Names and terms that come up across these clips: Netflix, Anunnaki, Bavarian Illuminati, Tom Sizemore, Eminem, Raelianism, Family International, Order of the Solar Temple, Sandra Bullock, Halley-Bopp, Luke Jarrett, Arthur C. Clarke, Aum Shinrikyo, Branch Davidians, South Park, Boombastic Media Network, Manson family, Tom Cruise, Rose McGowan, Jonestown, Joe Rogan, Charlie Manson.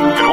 I don't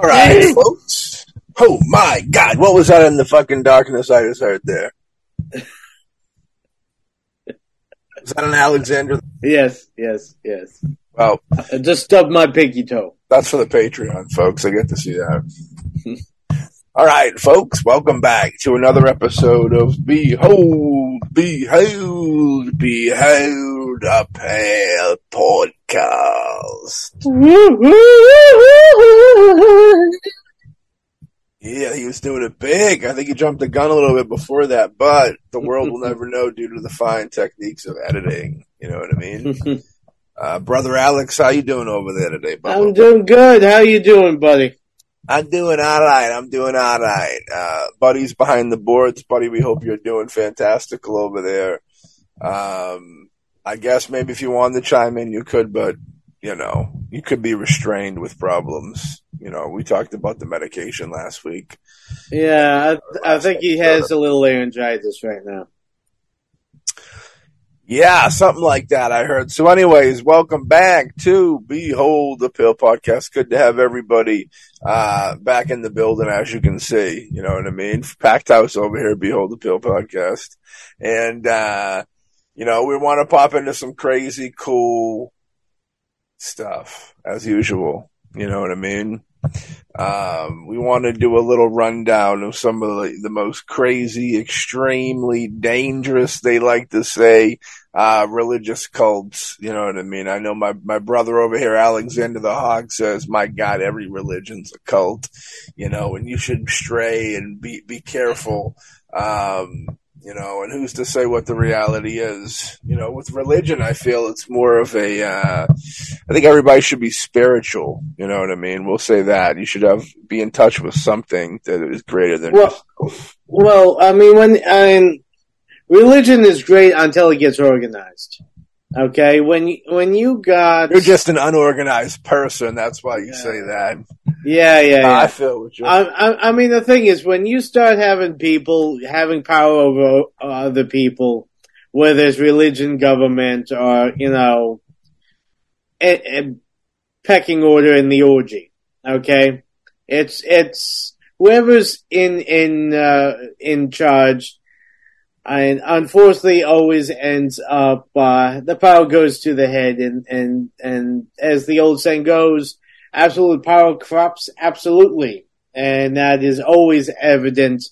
All right, folks. Oh, my God. What was that in the fucking darkness I just heard there? Was that an Alexander? Yes. Wow. I just stubbed my pinky toe. That's for the Patreon, folks. I get to see that. All right, folks. Welcome back to another episode of Behold the Pale Podcast. Yeah, he was doing it big. I think he jumped the gun a little bit before that, but the world will never know due to the fine techniques of editing. You know what I mean? Brother Alex, how you doing over there today, buddy? I'm doing good. How you doing, buddy? I'm doing all right. Buddy's behind the boards. Buddy, we hope you're doing fantastical over there. I guess maybe if you wanted to chime in, you could, but, you know, you could be restrained with problems. You know, we talked about the medication last week. Yeah, I think he has a little laryngitis right now. Yeah, something like that I heard. So anyways, welcome back to Behold the Pale Podcast. Good to have everybody back in the building, as you can see. You know what I mean? Packed house over here, Behold the Pale Podcast. And, you know, we want to pop into some crazy, cool stuff, as usual. You know what I mean? We want to do a little rundown of some of the most crazy, extremely dangerous, they like to say, religious cults. You know what I mean? I know my brother over here, Alexander the Hog, says, my God, every religion's a cult, you know, and you should stray and be careful. You know, and who's to say what the reality is? You know, with religion, I feel it's more of a, I think everybody should be spiritual. You know what I mean? We'll say that. You should be in touch with something that is greater than yourself. Well, I mean, religion is great until it gets organized. Okay? When you got... You're just an unorganized person. That's why you say that. Yeah. I feel what you're saying. I mean, the thing is, when you start having people having power over other people, whether it's religion, government, or, you know, a pecking order in the orgy, okay? It's whoever's in charge, and unfortunately always ends up, the power goes to the head, and as the old saying goes, absolute power corrupts absolutely, and that is always evident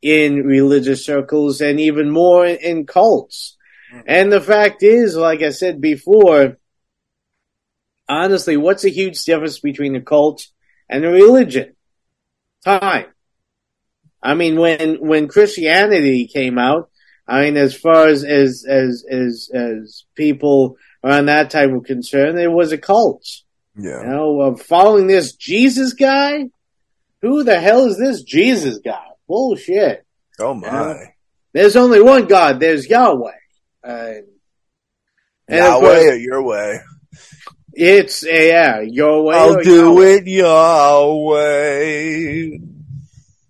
in religious circles and even more in cults. Mm-hmm. And the fact is, like I said before, honestly, what's a huge difference between a cult and a religion? Time. I mean, when Christianity came out, I mean, as far as people around that time were concerned, it was a cult. Yeah. You know, following this Jesus guy? Who the hell is this Jesus guy? Bullshit. Oh, my. You know? There's only one God. There's Yahweh. Our way or your way. It's, your way. I'll do it your way.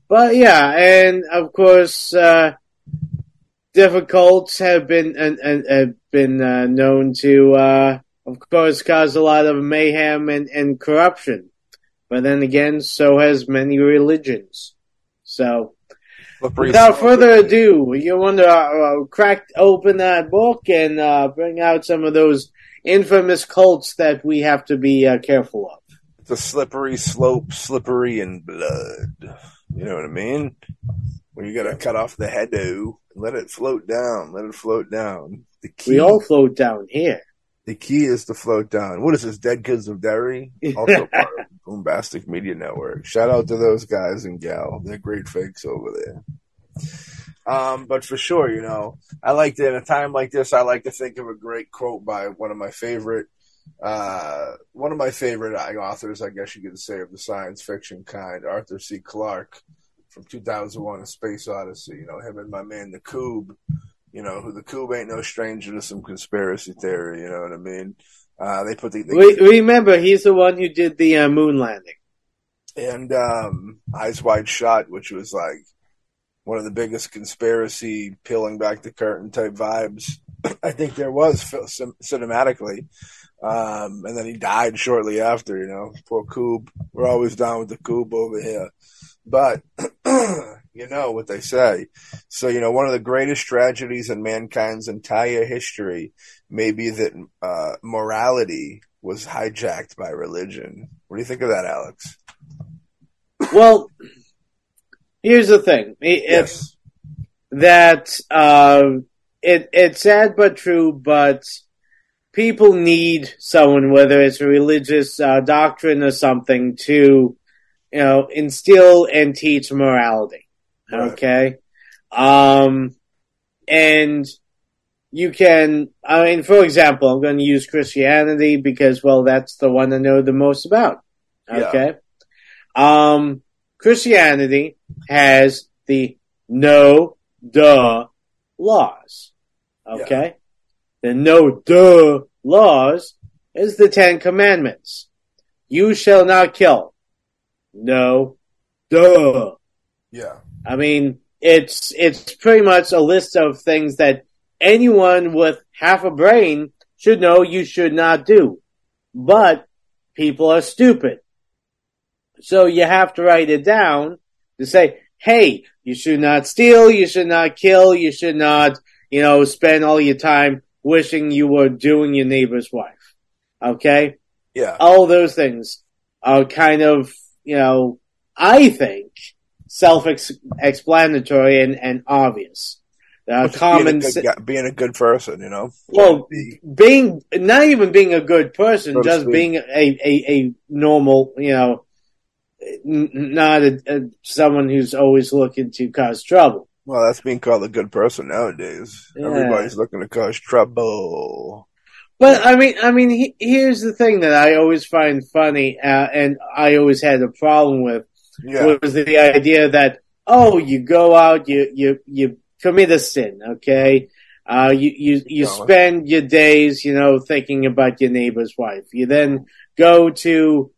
But yeah, and of course, different cults have been known to, of course, cause a lot of mayhem and corruption. But then again, so has many religions. So, without further ado, you want to crack open that book and bring out some of those infamous cults that we have to be careful of. It's a slippery slope, slippery in blood. You know what I mean? When you got to cut off the head-o, let it float down. Let it float down. The key, we all float down here. The key is to float down. What is this, Dead Kids of Derry? Also part of the Boombastic Media Network. Shout out to those guys and gal. They're great fakes over there. But for sure, you know, I like to, in a time like this, I like to think of a great quote by one of my favorite authors, I guess you could say, of the science fiction kind, Arthur C. Clarke, from 2001: A Space Odyssey. You know, him and my man, the Cube, you know, who the Cube ain't no stranger to some conspiracy theory. You know what I mean? They put remember, he's the one who did the moon landing. And Eyes Wide Shut, which was like one of the biggest conspiracy, peeling back the curtain type vibes I think there was cinematically. And then he died shortly after, you know. Poor Cube. We're always down with the Cube over here. But you know what they say. So, you know, one of the greatest tragedies in mankind's entire history may be that morality was hijacked by religion. What do you think of that, Alex? Well, here's the thing. Yes. It's sad but true, but people need someone, whether it's a religious doctrine or something, to, you know, instill and teach morality. Okay? Right. And you can, I mean, for example, I'm going to use Christianity because, well, that's the one I know the most about. Okay? Yeah. Christianity has the no-duh laws, okay? Yeah. The no-duh laws is the Ten Commandments. You shall not kill. No-duh. Yeah. I mean, it's pretty much a list of things that anyone with half a brain should know you should not do. But people are stupid. So you have to write it down to say, hey, you should not steal, you should not kill, you should not, you know, spend all your time wishing you were doing your neighbor's wife. Okay? Yeah. All those things are kind of, you know, I think self-explanatory and obvious. Common being a good person, you know? Well, being, not even being a good person, so just being a normal, you know, not someone who's always looking to cause trouble. Well, that's being called a good person nowadays. Yeah. Everybody's looking to cause trouble. But I mean, here's the thing that I always find funny, and I always had a problem with, was the idea that, oh, you go out, you commit a sin, okay? You spend your days, you know, thinking about your neighbor's wife. You then go to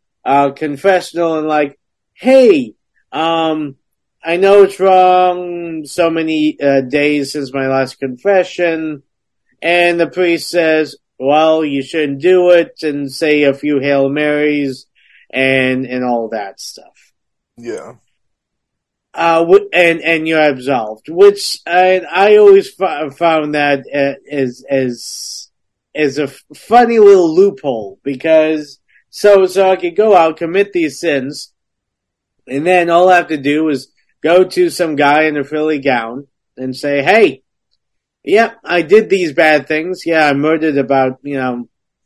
confessional and like, hey, I know it's wrong, so many days since my last confession, and the priest says, well, you shouldn't do it, and say a few Hail Marys and all that stuff. Yeah. And you're absolved, which I always found that is a funny little loophole, because So I could go out, commit these sins, and then all I have to do is go to some guy in a frilly gown and say, hey, yeah, I did these bad things. Yeah, I murdered about,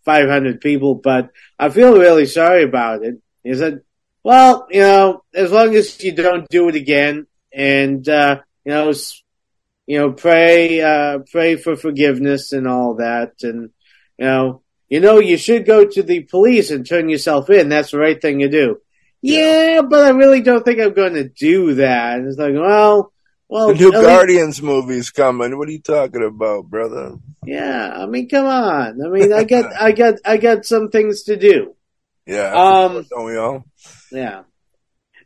500 people, but I feel really sorry about it. He said, well, you know, as long as you don't do it again and, pray for forgiveness and all that, and, you should go to the police and turn yourself in. That's the right thing to do. Yeah, but I really don't think I'm going to do that. And it's like, well, Well, the new Guardians movie's coming. What are you talking about, brother? Yeah, I mean, come on. I mean, I got some things to do. Yeah, don't we all? Yeah,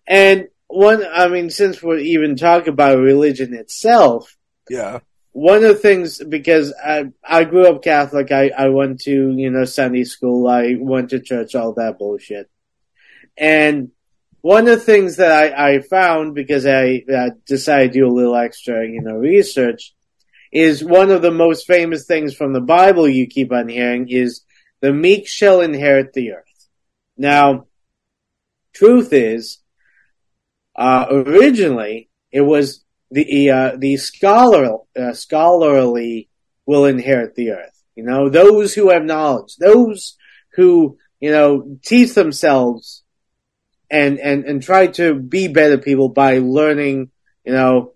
and one. I mean, since we're even talking about religion itself, yeah. One of the things, because I grew up Catholic, I went to, Sunday school, I went to church, all that bullshit. And one of the things that I found, because I decided to do a little extra, research, is one of the most famous things from the Bible you keep on hearing is the meek shall inherit the earth. Now, truth is, originally, it was the scholarly will inherit the earth. Those who have knowledge, those who teach themselves and try to be better people by learning about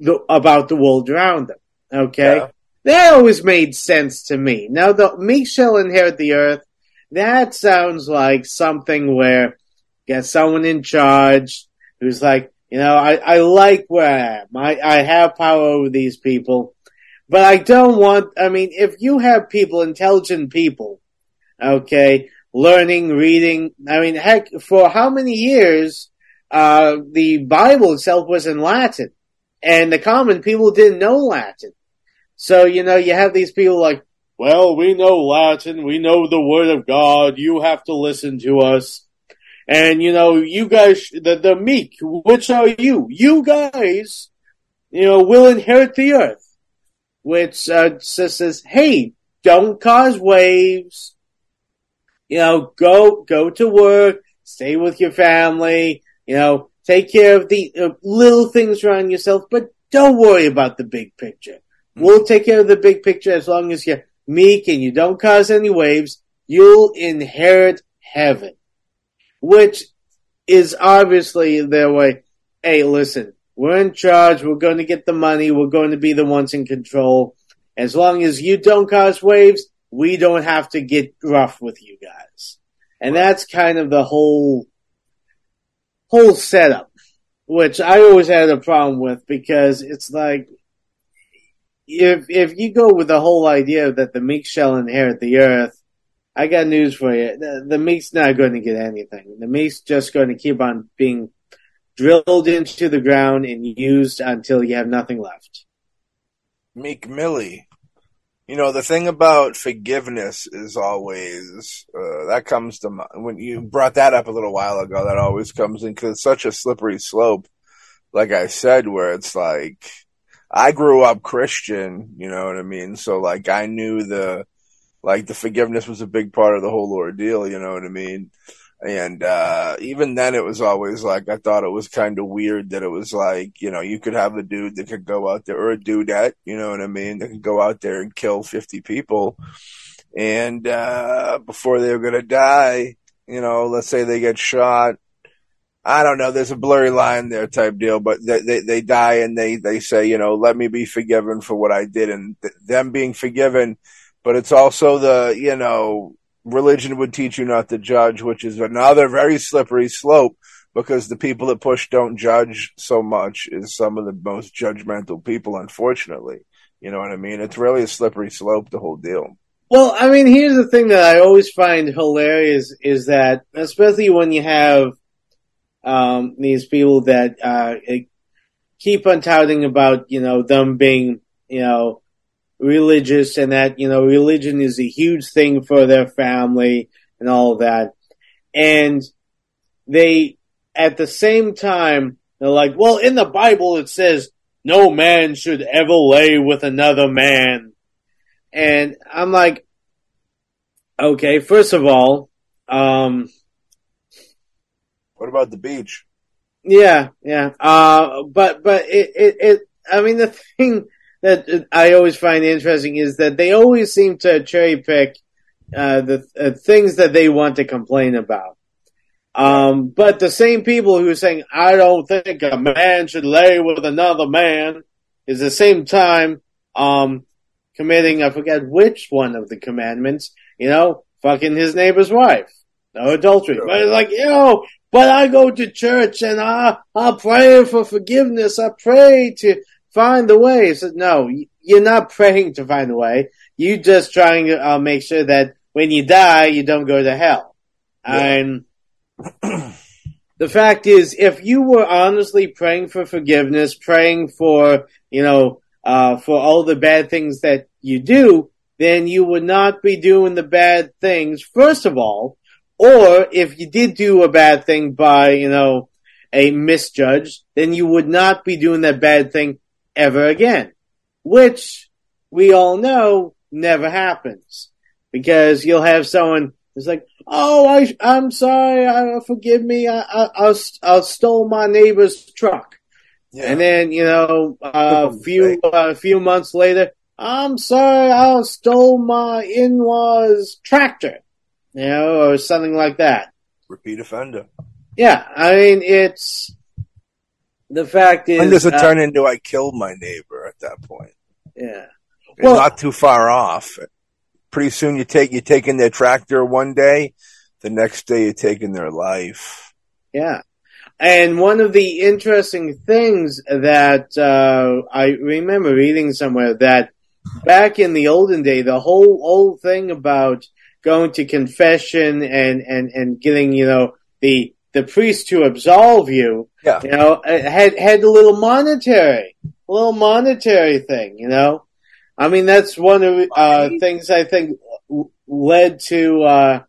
the world around them. Okay, yeah. That always made sense to me. Now, the meek shall inherit the earth. That sounds like something where you got someone in charge who's like, I like where I am. I have power over these people. But I don't want, if you have people, intelligent people, okay, learning, reading, heck, for how many years, the Bible itself was in Latin. And the common people didn't know Latin. So, you have these people like, well, we know Latin, we know the Word of God, you have to listen to us. And, you guys, the meek, which are you? You guys, will inherit the earth. Which says, hey, don't cause waves. Go to work, stay with your family, take care of the little things around yourself, but don't worry about the big picture. We'll take care of the big picture as long as you're meek and you don't cause any waves. You'll inherit heaven. Which is obviously their way, hey, listen, we're in charge, we're going to get the money, we're going to be the ones in control. As long as you don't cause waves, we don't have to get rough with you guys. And that's kind of the whole setup, which I always had a problem with, because it's like, if you go with the whole idea that the meek shall inherit the earth, I got news for you. The meek's not going to get anything. The meek's just going to keep on being drilled into the ground and used until you have nothing left. Meek Millie. The thing about forgiveness is always, that comes to mind. When you brought that up a little while ago, that always comes in, because it's such a slippery slope, like I said, where it's like, I grew up Christian, you know what I mean? So, like, I knew the forgiveness was a big part of the whole ordeal, you know what I mean? And even then it was always like, I thought it was kind of weird that it was like, you could have a dude that could go out there, or a dudette, you know what I mean, that could go out there and kill 50 people. And before they were going to die, let's say they get shot. I don't know, there's a blurry line there type deal, but they die and they say, let me be forgiven for what I did. And them being forgiven. But it's also the, religion would teach you not to judge, which is another very slippery slope, because the people that push don't judge so much is some of the most judgmental people, unfortunately. You know what I mean? It's really a slippery slope, the whole deal. Well, here's the thing that I always find hilarious is that, especially when you have these people that keep on touting about, them being, religious, and that, religion is a huge thing for their family and all of that. And they, at the same time, they're like, well, in the Bible it says, no man should ever lay with another man. And I'm like, okay, first of all, what about the beach? Yeah. But it the thing that I always find interesting is that they always seem to cherry pick the things that they want to complain about. But the same people who are saying, I don't think a man should lay with another man, is the same time committing, I forget which one of the commandments, fucking his neighbor's wife. No adultery. But it's like, But I go to church and I'll pray for forgiveness. I pray to find the way. I said, no, you're not praying to find the way. You're just trying to make sure that when you die, you don't go to hell. Yeah. And the fact is, if you were honestly praying for forgiveness, praying for, you know, for all the bad things that you do, then you would not be doing the bad things, first of all, or if you did do a bad thing by, you know, a misjudge, then you would not be doing that bad thing ever again, which we all know never happens, because you'll have someone who's like, oh, I'm sorry, forgive me, I stole my neighbor's truck. Yeah. And then, you know, a few months later, I'm sorry, I stole my in-law's tractor, you know, or something like that. Repeat offender. Yeah, I mean, it's, the fact is... And this would turn into, I killed my neighbor at that point. Yeah. Well, not too far off. Pretty soon you're taking their tractor one day, the next day you're taking their life. Yeah. And one of the interesting things that I remember reading somewhere, that back in the olden day, the whole old thing about going to confession and getting, you know, the priest to absolve you, yeah, you know, had a little monetary thing, you know. I mean, that's one of the things I think led to,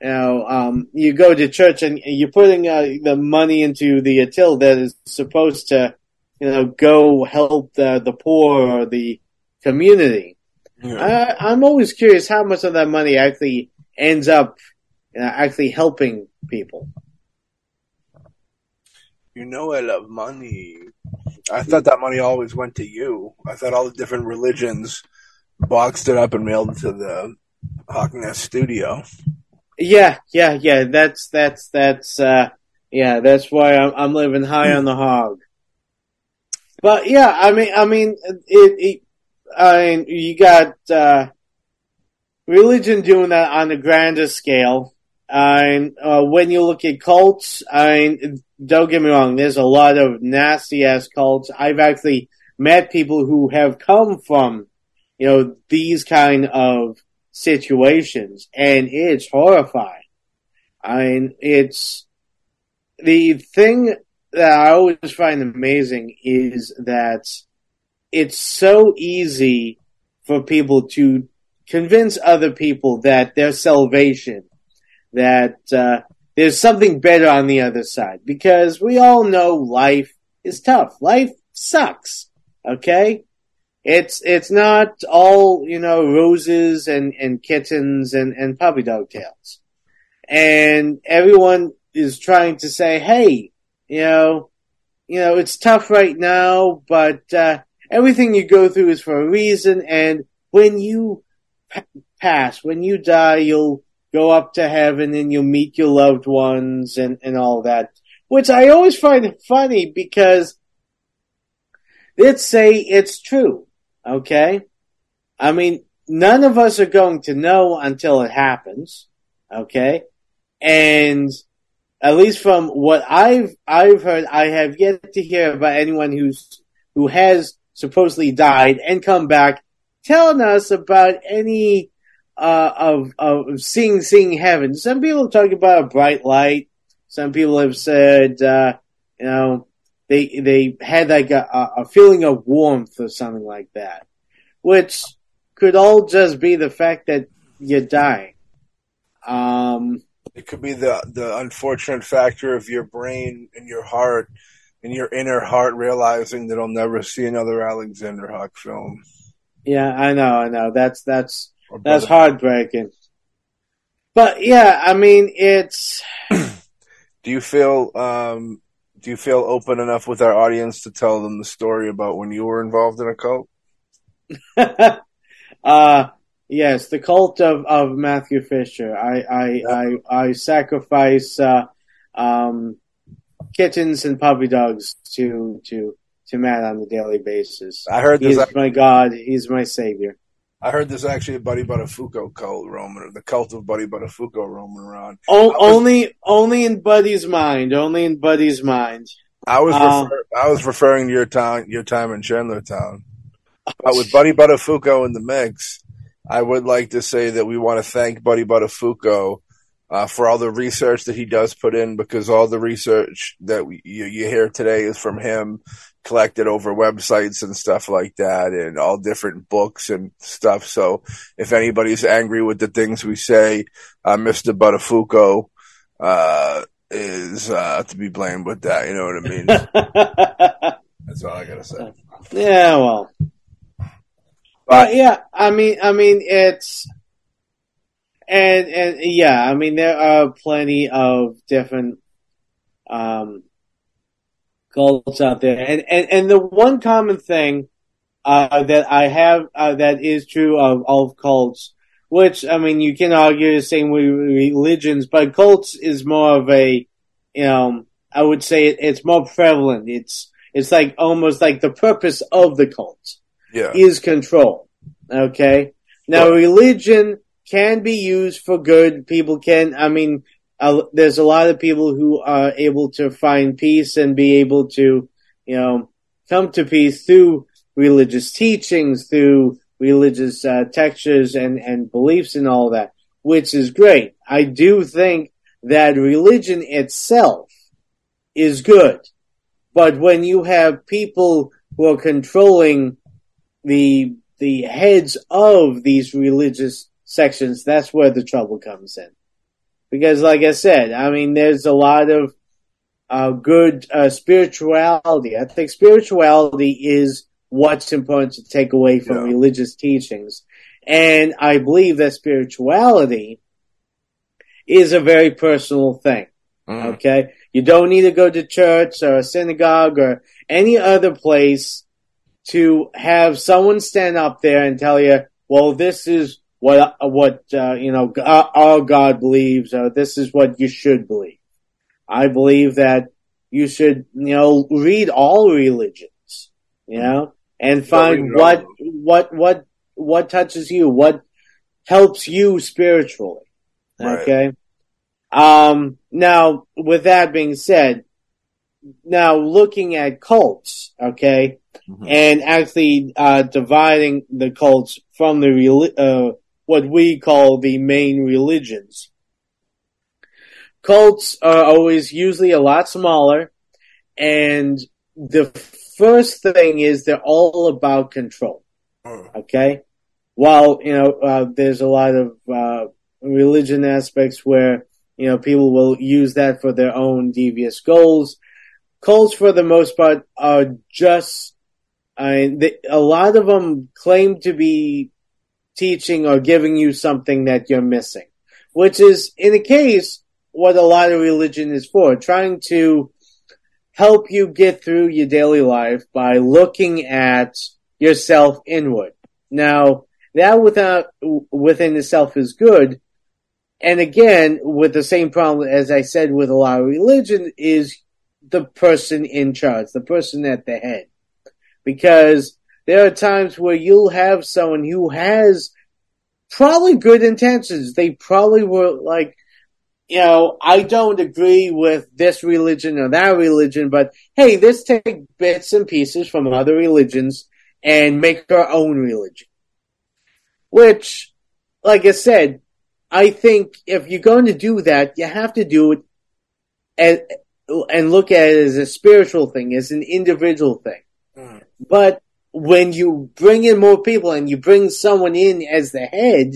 you know, you go to church and you're putting the money into the till that is supposed to, you know, go help the poor or the community. Yeah. I'm always curious how much of that money actually ends up actually helping people. You know I love money. I thought that money always went to you. I thought all the different religions boxed it up and mailed it to the Hawk Nest studio. Yeah. That's why I'm living high on the hog. But yeah, I mean, you got religion doing that on a grander scale. And when you look at cults, don't get me wrong, there's a lot of nasty-ass cults. I've actually met people who have come from, you know, these kind of situations, and it's horrifying. It's the thing that I always find amazing is that it's so easy for people to convince other people that their salvation, that there's something better on the other side, because we all know life is tough. Life sucks, okay? It's not all, you know, roses and kittens and puppy dog tails. And everyone is trying to say, hey, you know, it's tough right now, but everything you go through is for a reason, and when you pass, when you die, you'll go up to heaven and you'll meet your loved ones and all that, which I always find funny, because let's say it's true, okay? I mean, none of us are going to know until it happens, okay? And at least from what I've heard, I have yet to hear about anyone who has supposedly died and come back telling us about any of seeing heaven. Some people talk about a bright light. Some people have said, you know, they had like a feeling of warmth or something like that, which could all just be the fact that you're dying. It could be the unfortunate factor of your brain and your heart and your inner heart realizing that I'll never see another Alexander Huck film. Yeah, I know. That's heartbreaking. But yeah, I mean, it's... Do you feel open enough with our audience to tell them the story about when you were involved in a cult? Yes, the cult of Matthew Fisher. I sacrifice kittens and puppy dogs to Matt on a daily basis. I heard this. He's my God. He's my savior. I heard there's actually a Buddy Butterfuco cult roaming, the cult of Buddy Butterfuco roaming around. Only in Buddy's mind. Only in Buddy's mind. I was referring to your time in Chandler Town. But with Buddy Butterfuco in the mix, I would like to say that we want to thank Buddy Butterfuco for all the research that he does put in, because all the research that you hear today is from him, collected over websites and stuff like that, and all different books and stuff. So if anybody's angry with the things we say, Mr. Butterfuco is to be blamed with that. You know what I mean? That's all I gotta say. Yeah, well. But yeah, I mean, it's and yeah, I mean, there are plenty of different cults out there, and the one common thing that I have that is true of all cults, which I mean, you can argue the same with religions, but cults is more of a, you know, I would say it's more prevalent. It's like almost like the purpose of the cult. Yeah. Is control. Okay? Now, religion can be used for good. People can, I mean, there's a lot of people who are able to find peace and be able to, you know, come to peace through religious teachings, through religious textures and beliefs and all that, which is great. I do think that religion itself is good. But when you have people who are controlling the heads of these religious sections, that's where the trouble comes in. Because, like I said, I mean, there's a lot of good spirituality. I think spirituality is what's important to take away from religious teachings. And I believe that spirituality is a very personal thing. Mm. Okay? You don't need to go to church or a synagogue or any other place to have someone stand up there and tell you, well, this is what you know, our God believes, or this is what you should believe. I believe that you should, you know, read all religions, you know, and find what touches you, what helps you spiritually. Okay. Right. Now, with that being said, now looking at cults, okay. Mm-hmm. And actually dividing the cults from the what we call the main religions. Cults are always usually a lot smaller, and the first thing is they're all about control. Mm. Okay? While, you know, there's a lot of religion aspects where, you know, people will use that for their own devious goals, cults for the most part are just a lot of them claim to be teaching or giving you something that you're missing, which is, in a case, what a lot of religion is for, trying to help you get through your daily life by looking at yourself inward. Now, that within itself is good, and again, with the same problem as I said with a lot of religion is the person in charge, the person at the head. Because there are times where you'll have someone who has probably good intentions. They probably were like, you know, I don't agree with this religion or that religion, but hey, let's take bits and pieces from other religions and make our own religion. Which, like I said, I think if you're going to do that, you have to do it and look at it as a spiritual thing, as an individual thing. Mm. But when you bring in more people and you bring someone in as the head,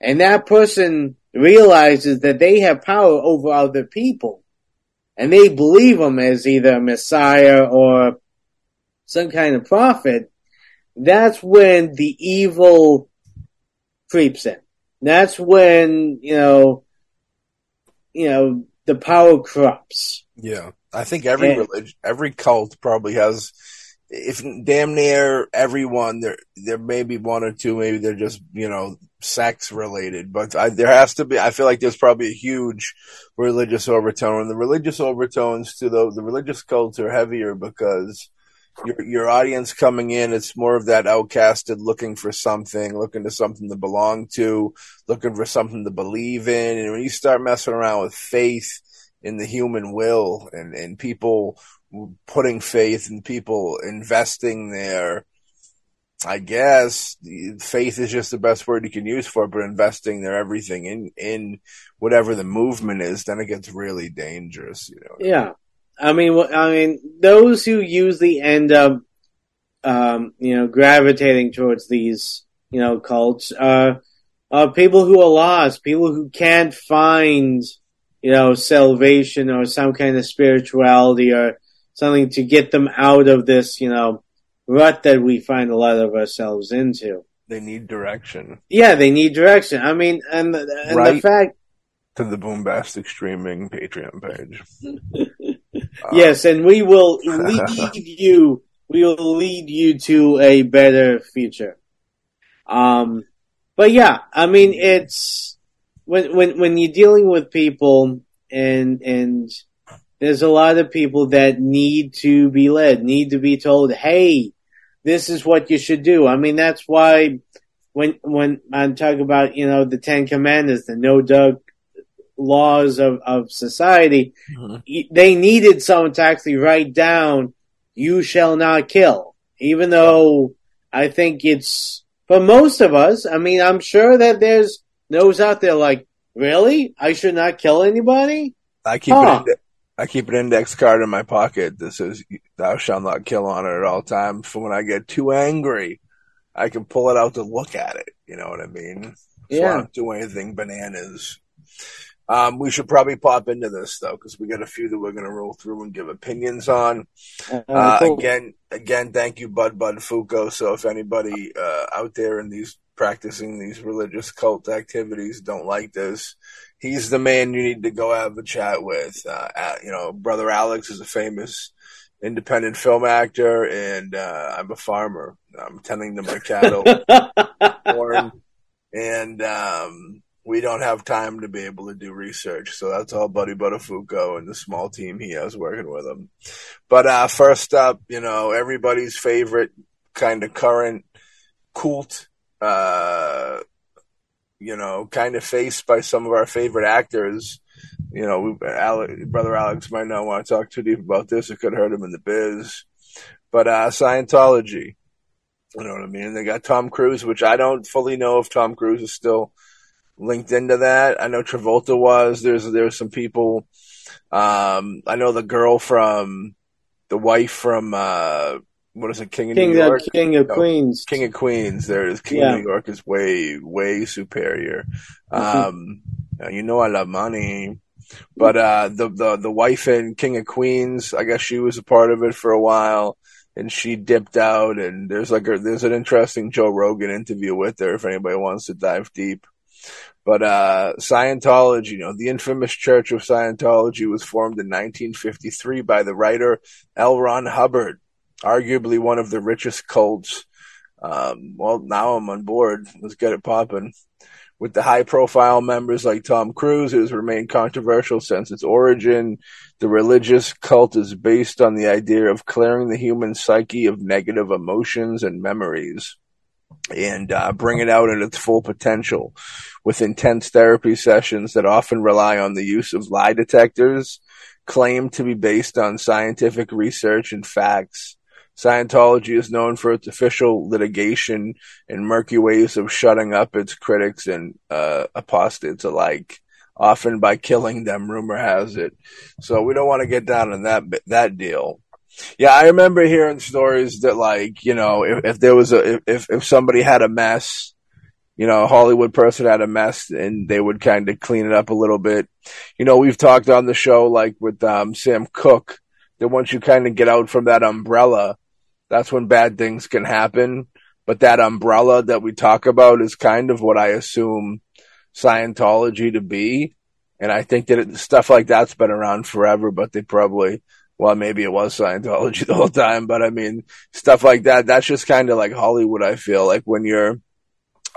and that person realizes that they have power over other people, and they believe them as either a messiah or some kind of prophet, that's when the evil creeps in. That's when, you know, the power corrupts. Yeah. I think religion, every cult probably has, if damn near everyone, there may be one or two, maybe they're just, you know, sex related, but there has to be, I feel like there's probably a huge religious overtone, and the religious overtones to the religious cults are heavier because your audience coming in, it's more of that outcasted, looking for something to belong to, looking for something to believe in. And when you start messing around with faith in the human will and people putting faith and people investing their, I guess faith is just the best word you can use for it, but investing their everything in whatever the movement is, then it gets really dangerous, you know? Yeah. I mean, those who usually end up, gravitating towards these, cults are people who are lost, people who can't find, salvation or some kind of spirituality or something to get them out of this, rut that we find a lot of ourselves into. They need direction. Yeah, they need direction. I mean, and right the fact to the Boombastic Streaming Patreon page. Yes, and we will lead you to a better future. But yeah, I mean, it's when you're dealing with people and there's a lot of people that need to be led, need to be told, hey, this is what you should do. I mean, that's why when I talk about, the Ten Commandments, the no-dug laws of society, mm-hmm. They needed someone to actually write down, you shall not kill. Even though I think it's, for most of us, I mean, I'm sure that there's those out there like, really? I should not kill anybody? I keep an index card in my pocket that says, thou shalt not kill on it at all times. For when I get too angry, I can pull it out to look at it. You know what I mean? Yeah. So I don't do anything bananas. We should probably pop into this, though, because we got a few that we're going to roll through and give opinions on. Cool. Again, thank you, Bud Butterfuco. So if anybody out there in these practicing these religious cult activities don't like this, he's the man you need to go have a chat with. Brother Alex is a famous independent film actor, and I'm a farmer. I'm tending to my cattle. And we don't have time to be able to do research. So that's all Buddy Butterfuco and the small team he has working with him. But first up, everybody's favorite kind of current cult, kind of faced by some of our favorite actors. Brother Alex might not want to talk too deep about this. It could hurt him in the biz. But Scientology, you know what I mean? They got Tom Cruise, which I don't fully know if Tom Cruise is still linked into that. I know Travolta was. There's some people. I know the wife from King of New York? King of Queens. King of Queens. There it is. King of New York is way, way superior. Mm-hmm. I love money. But the wife in King of Queens, I guess she was a part of it for a while, and she dipped out. And there's an interesting Joe Rogan interview with her if anybody wants to dive deep. But Scientology, the infamous Church of Scientology was formed in 1953 by the writer L. Ron Hubbard. Arguably one of the richest cults. Now I'm on board. Let's get it popping. With the high-profile members like Tom Cruise, it has remained controversial since its origin. The religious cult is based on the idea of clearing the human psyche of negative emotions and memories and bring it out at its full potential with intense therapy sessions that often rely on the use of lie detectors, claimed to be based on scientific research and facts. Scientology is known for its official litigation and murky ways of shutting up its critics and apostates alike, often by killing them, rumor has it. So we don't want to get down on that deal. Yeah, I remember hearing stories that, if there was if somebody had a mess, a Hollywood person had a mess and they would kind of clean it up a little bit. We've talked on the show, with Sam Cooke, that once you kind of get out from that umbrella, that's when bad things can happen. But that umbrella that we talk about is kind of what I assume Scientology to be. And I think that stuff like that's been around forever, but they probably... Well, maybe it was Scientology the whole time, but I mean, stuff like that, that's just kind of like Hollywood, I feel. Like when you're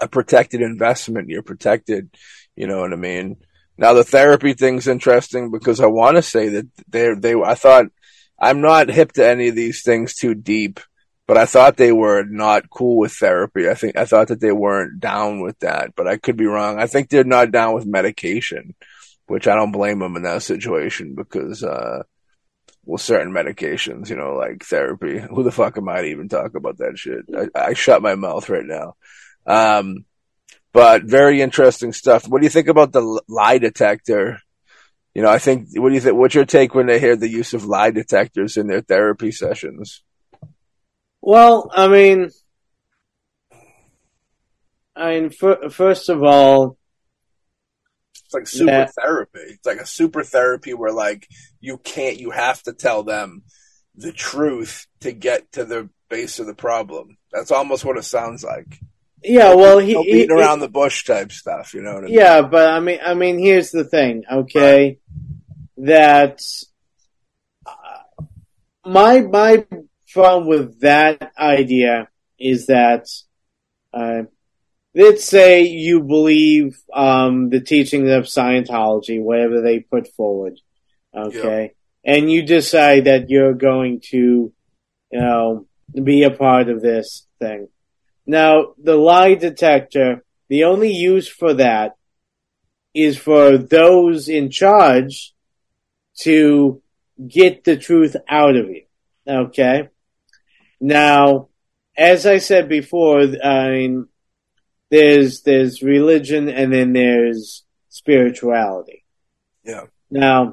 a protected investment, you're protected, you know what I mean? Now the therapy thing's interesting because I want to say that I thought I'm not hip to any of these things too deep, but I thought they were not cool with therapy. I thought that they weren't down with that, but I could be wrong. I think they're not down with medication, which I don't blame them in that situation because, well, certain medications, you know, like therapy, who the fuck am I to even talk about that shit? I shut my mouth right now. But very interesting stuff. What do you think about the lie detector? You know, I think, what do you think? What's your take when they hear the use of lie detectors in their therapy sessions? Well, first of all, it's like super therapy. It's like a super therapy where, like, you have to tell them the truth to get to the base of the problem. That's almost what it sounds like. Yeah, well, beating around the bush type stuff, you know what I mean? Yeah, but I mean, here's the thing, okay? Right. That my problem with that idea is that let's say you believe the teachings of Scientology, whatever they put forward, okay? Yeah. And you decide that you're going to, you know, be a part of this thing. Now, the lie detector, the only use for that is for those in charge to get the truth out of you, okay? Now, as I said before, there's religion and then there's spirituality. Yeah. Now,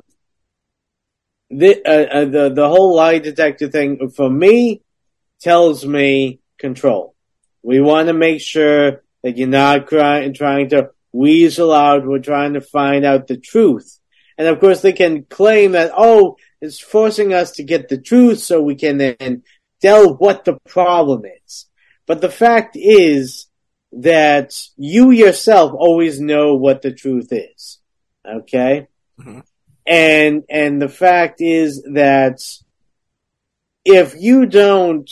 the whole lie detector thing, for me, tells me control. We want to make sure that you're not trying to weasel out. We're trying to find out the truth. And, of course, they can claim that, oh, it's forcing us to get the truth so we can then tell what the problem is. But the fact is that you yourself always know what the truth is, okay? Mm-hmm. And the fact is that if you don't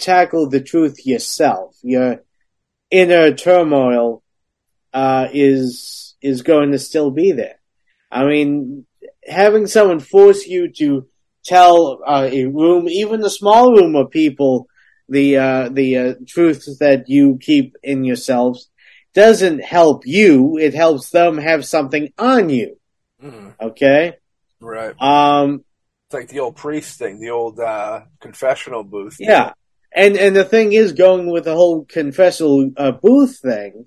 tackle the truth yourself, your inner turmoil is going to still be there. I mean, having someone force you to tell a room, even a small room of people, the truths that you keep in yourselves doesn't help you. It helps them have something on you. Mm. Okay? Right. It's like the old priest thing, the old confessional booth thing. Yeah, and the thing is, going with the whole confessional booth thing,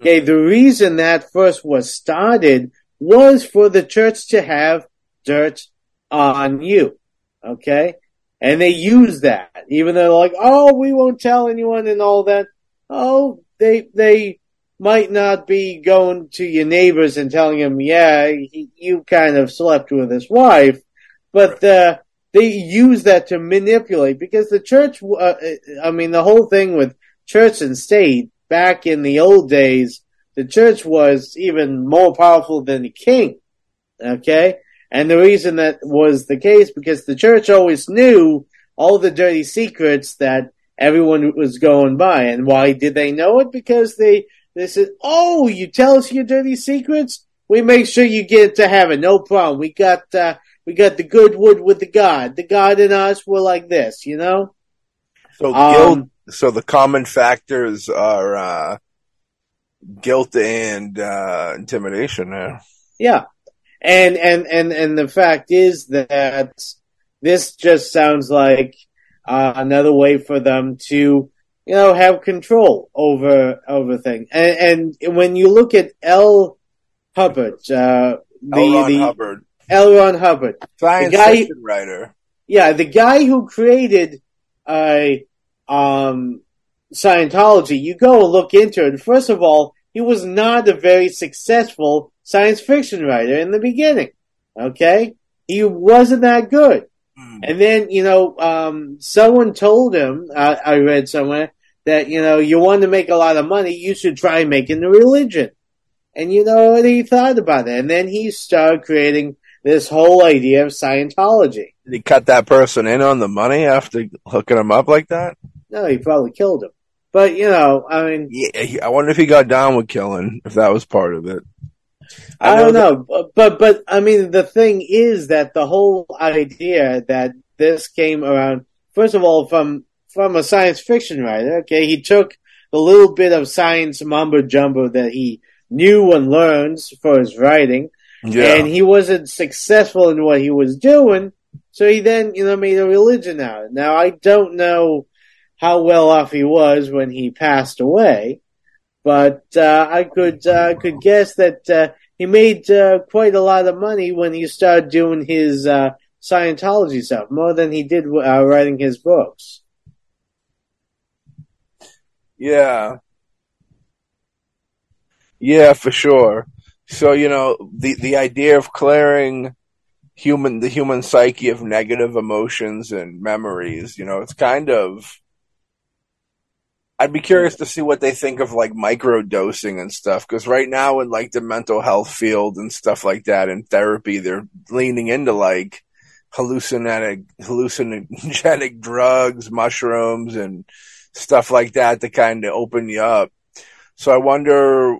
okay, the reason that first was started was for the church to have dirt on you, okay? And they use that, even though they're like, oh, we won't tell anyone and all that. Oh, they might not be going to your neighbors and telling them, yeah, you kind of slept with his wife. But they use that to manipulate, because the church, the whole thing with church and state, back in the old days, the church was even more powerful than the king, okay? And the reason that was the case, because the church always knew all the dirty secrets that everyone was going by. And why did they know it? Because they said, oh, you tell us your dirty secrets? We make sure you get to heaven, no problem. We got the good wood with the God. The God and us were like this, you know? So so the common factors are guilt and intimidation there. Yeah. And the fact is that this just sounds like another way for them to, you know, have control over things. And when you look at L. Ron Hubbard. Science fiction writer. Yeah, the guy who created Scientology, you go and look into it. First of all, he was not a very successful science fiction writer in the beginning, okay? He wasn't that good. Mm. And then, you know, someone told him, I read somewhere, that, you know, you want to make a lot of money, you should try making a religion. And, you know, he thought about it. And then he started creating this whole idea of Scientology. Did he cut that person in on the money after hooking him up like that? No, he probably killed him. But, you know, I mean... Yeah, I wonder if he got down with killing, if that was part of it. I don't know, but I mean, the thing is that the whole idea that this came around, first of all, from a science fiction writer. Okay, he took the little bit of science mumbo jumbo that he knew and learns for his writing, and he wasn't successful in what he was doing, so he then, you know, made a religion out of it. Now, I don't know how well off he was when he passed away, but I could guess that he made quite a lot of money when he started doing his Scientology stuff, more than he did writing his books. Yeah. Yeah, for sure. So, you know, the idea of clearing the human psyche of negative emotions and memories, you know, it's kind of... I'd be curious to see what they think of, like, microdosing and stuff, because right now in, like, the mental health field and stuff like that in therapy, they're leaning into, like, hallucinogenic drugs, mushrooms, and stuff like that to kind of open you up. So I wonder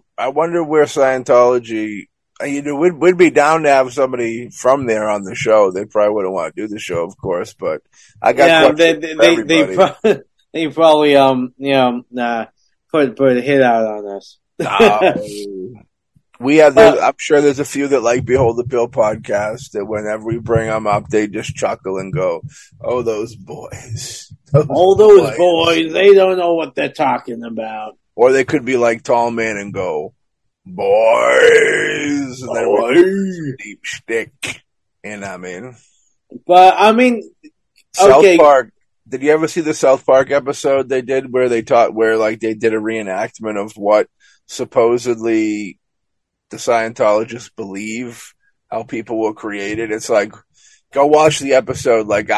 where Scientology, you know, we'd be down to have somebody from there on the show. They probably wouldn't want to do the show, of course, but I got they probably put a hit out on us. We have. I'm sure there's a few that like Behold the Pale Podcast that whenever we bring them up, they just chuckle and go, "Oh, those boys! Those boys! They don't know what they're talking about." Or they could be like Tall Man and go, "Boys!" And then we're deep shtick. And I mean, but I mean, South Park. Did you ever see the South Park episode they did where they they did a reenactment of what supposedly the Scientologists believe how people were created? It's like, go watch the episode. Like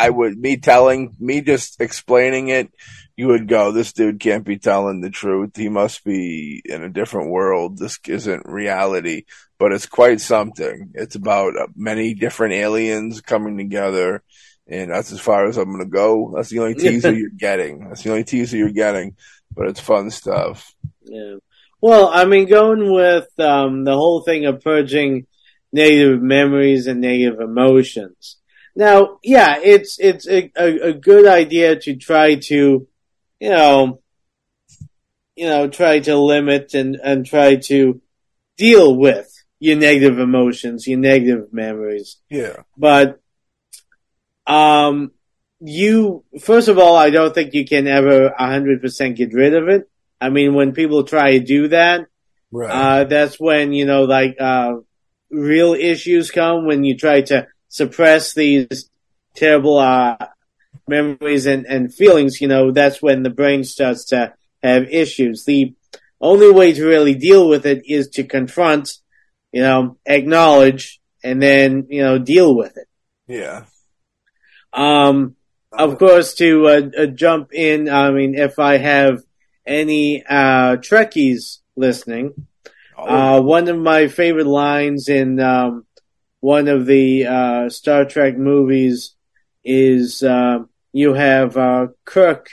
just explaining it, you would go, this dude can't be telling the truth. He must be in a different world. This isn't reality, but it's quite something. It's about many different aliens coming together. And that's as far as I'm going to go. That's the only teaser you're getting. But it's fun stuff. Yeah. Well, I mean, going with the whole thing of purging negative memories and negative emotions. Now, yeah, it's a good idea to try to, try to limit and try to deal with your negative emotions, your negative memories. Yeah. But... first of all, I don't think you can ever 100% get rid of it. I mean, when people try to do that, right. That's when, real issues come when you try to suppress these terrible, memories and feelings, that's when the brain starts to have issues. The only way to really deal with it is to confront, acknowledge, and then, deal with it. Yeah. Of course, to jump in, I mean, if I have any Trekkies listening, one of my favorite lines in one of the Star Trek movies is you have Kirk,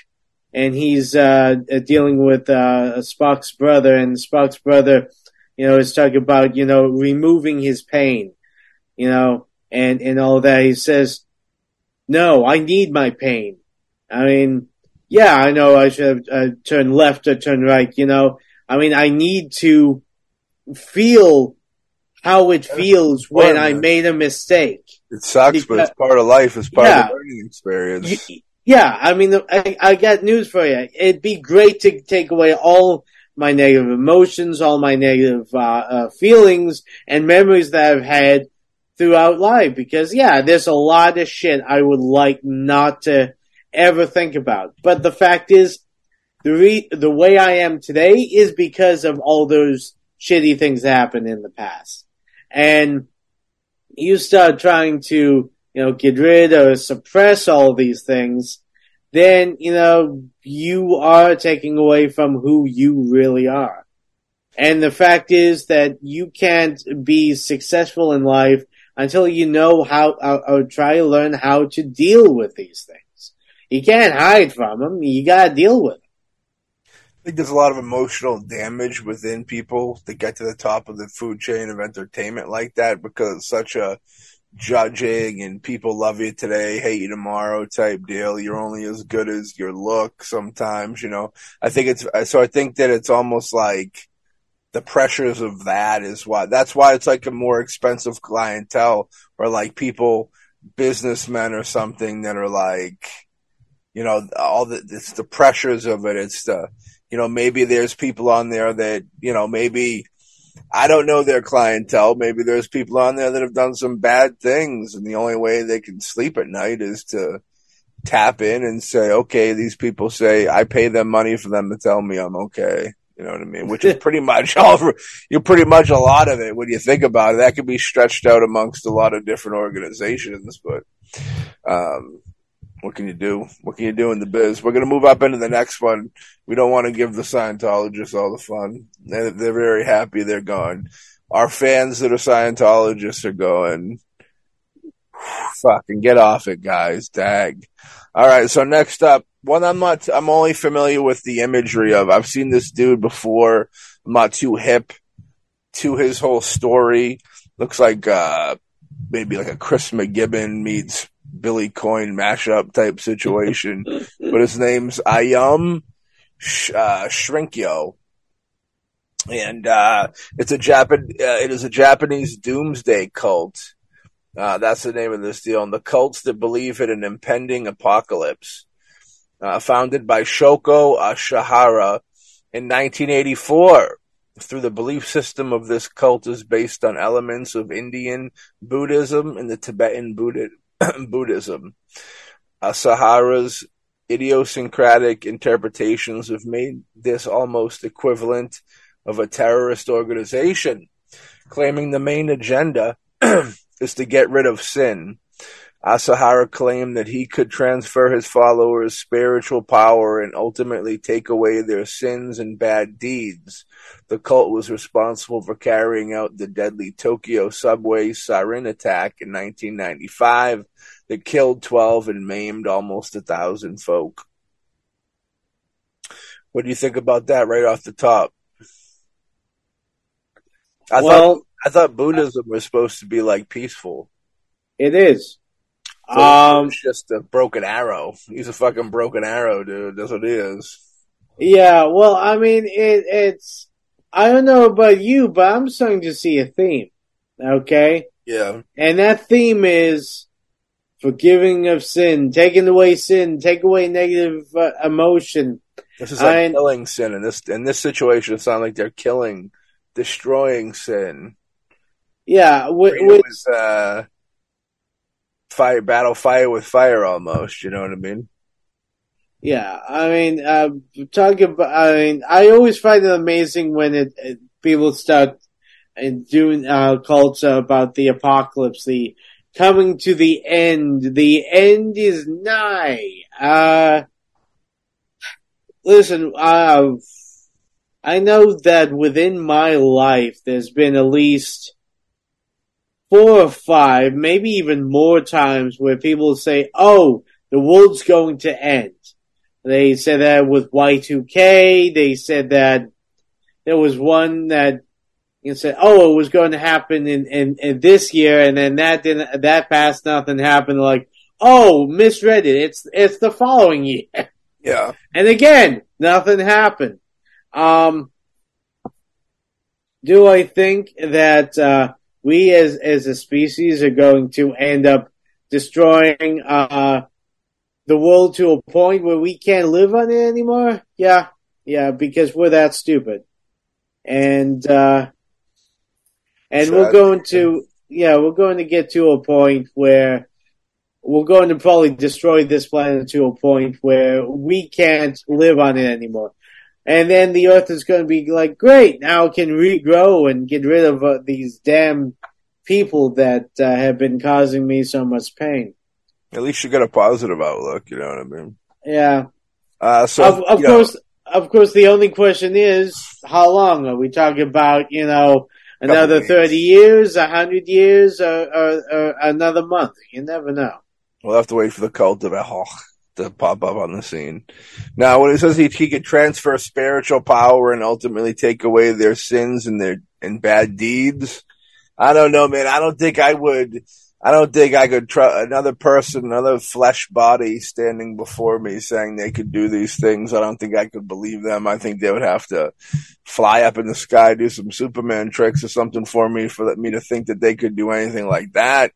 and he's dealing with Spock's brother, and Spock's brother, is talking about, removing his pain, and all that. He says, "No, I need my pain. I mean, yeah, I know I should have turned left or turned right, I mean, I need to feel how it feels when I made a mistake." It sucks, but it's part of life. It's part of the learning experience. Yeah, I mean, I got news for you. It'd be great to take away all my negative emotions, all my negative feelings and memories that I've had throughout life, because there's a lot of shit I would like not to ever think about. But the fact is, the way I am today is because of all those shitty things that happened in the past. And you start trying to, get rid or suppress all these things, then, you are taking away from who you really are. And the fact is that you can't be successful in life until you know how, or try to learn how to deal with these things. You can't hide from them. You gotta deal with them. I think there's a lot of emotional damage within people that get to the top of the food chain of entertainment like that, because it's such a judging and people love you today, hate you tomorrow type deal. You're only as good as your look sometimes, you know. I think that it's almost like the pressures of that is why. That's why it's like a more expensive clientele, or like people, businessmen or something that are like, you know, it's the pressures of it. It's the, you know, maybe there's people on there that, you know, maybe I don't know their clientele. Maybe there's people on there that have done some bad things, and the only way they can sleep at night is to tap in and say, okay, these people say I pay them money for them to tell me I'm okay. You know what I mean? Which is pretty much a lot of it when you think about it. That could be stretched out amongst a lot of different organizations, but what can you do? What can you do in the biz? We're going to move up into the next one. We don't want to give the Scientologists all the fun. They're very happy they're gone. Our fans that are Scientologists are going, fucking get off it, guys. Dag. All right, so next up, one I'm only familiar with the imagery of. I've seen this dude before. I'm not too hip to his whole story. Looks like maybe like a Chris McGibbon meets Billy Coin mashup type situation, but his name's Aum Shinrikyo, and it is a Japanese doomsday cult. That's the name of this deal, and the cults that believe in an impending apocalypse. Founded by Shoko Asahara in 1984. Through the belief system of this cult is based on elements of Indian Buddhism and the Tibetan Buddhism. Asahara's idiosyncratic interpretations have made this almost equivalent of a terrorist organization, claiming the main agenda is to get rid of sin. Asahara claimed that he could transfer his followers spiritual power and ultimately take away their sins and bad deeds. The cult was responsible for carrying out the deadly Tokyo subway sarin attack in 1995 that killed 12 and maimed almost 1,000 folk. What do you think about that right off the top? I thought Buddhism was supposed to be like peaceful. It is. So it's just a broken arrow. He's a fucking broken arrow, dude. That's what it is. Yeah, well, I mean, it's... I don't know about you, but I'm starting to see a theme, okay? Yeah. And that theme is forgiving of sin, take away negative emotion. This is like killing sin. In this situation, it sounds like they're killing, destroying sin. Yeah, fire with fire, almost. You know what I mean? Yeah, I mean, I always find it amazing when people start doing cults about the apocalypse, the coming to the end. The end is nigh. Listen, I know that within my life, there's been at least 4 or 5, maybe even more times where people say, oh, the world's going to end. They said that with Y2K. They said that there was one that you said, oh, it was going to happen in this year. And then that passed, nothing happened. Like, oh, misread it. It's the following year. Yeah. And again, nothing happened. Do I think that, we as a species are going to end up destroying the world to a point where we can't live on it anymore? Yeah, because we're that stupid, and we're going to get to a point where we're going to probably destroy this planet to a point where we can't live on it anymore. And then the Earth is going to be like, great, now it can regrow and get rid of these damn people that have been causing me so much pain. At least you got a positive outlook, you know what I mean? Yeah. Of course, the only question is, how long? Are we talking about, you know, another 30 years, 100 years, or another month? You never know. We'll have to wait for the cult of Ahoch. to pop up on the scene. Now, when it says he could transfer spiritual power and ultimately take away their sins and their bad deeds, I don't know, man. I don't think I could trust another person, another flesh body standing before me saying they could do these things. I don't think I could believe them. I think they would have to fly up in the sky, do some Superman tricks or something for me to think that they could do anything like that.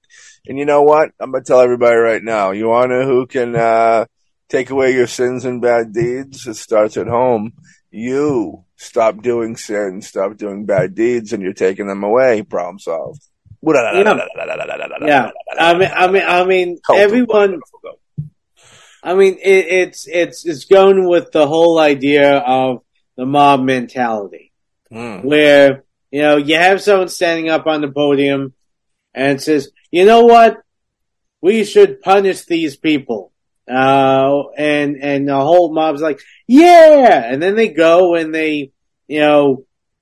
And you know what? I'm going to tell everybody right now. You want to know who can take away your sins and bad deeds? It starts at home. You stop doing sins, stop doing bad deeds, and you're taking them away. Problem solved. Yeah, I mean, everyone. I mean, it's going with the whole idea of the mob mentality, where you have someone standing up on the podium and says, "You know what? We should punish these people," and the whole mob's like, "Yeah!" And then they go and they,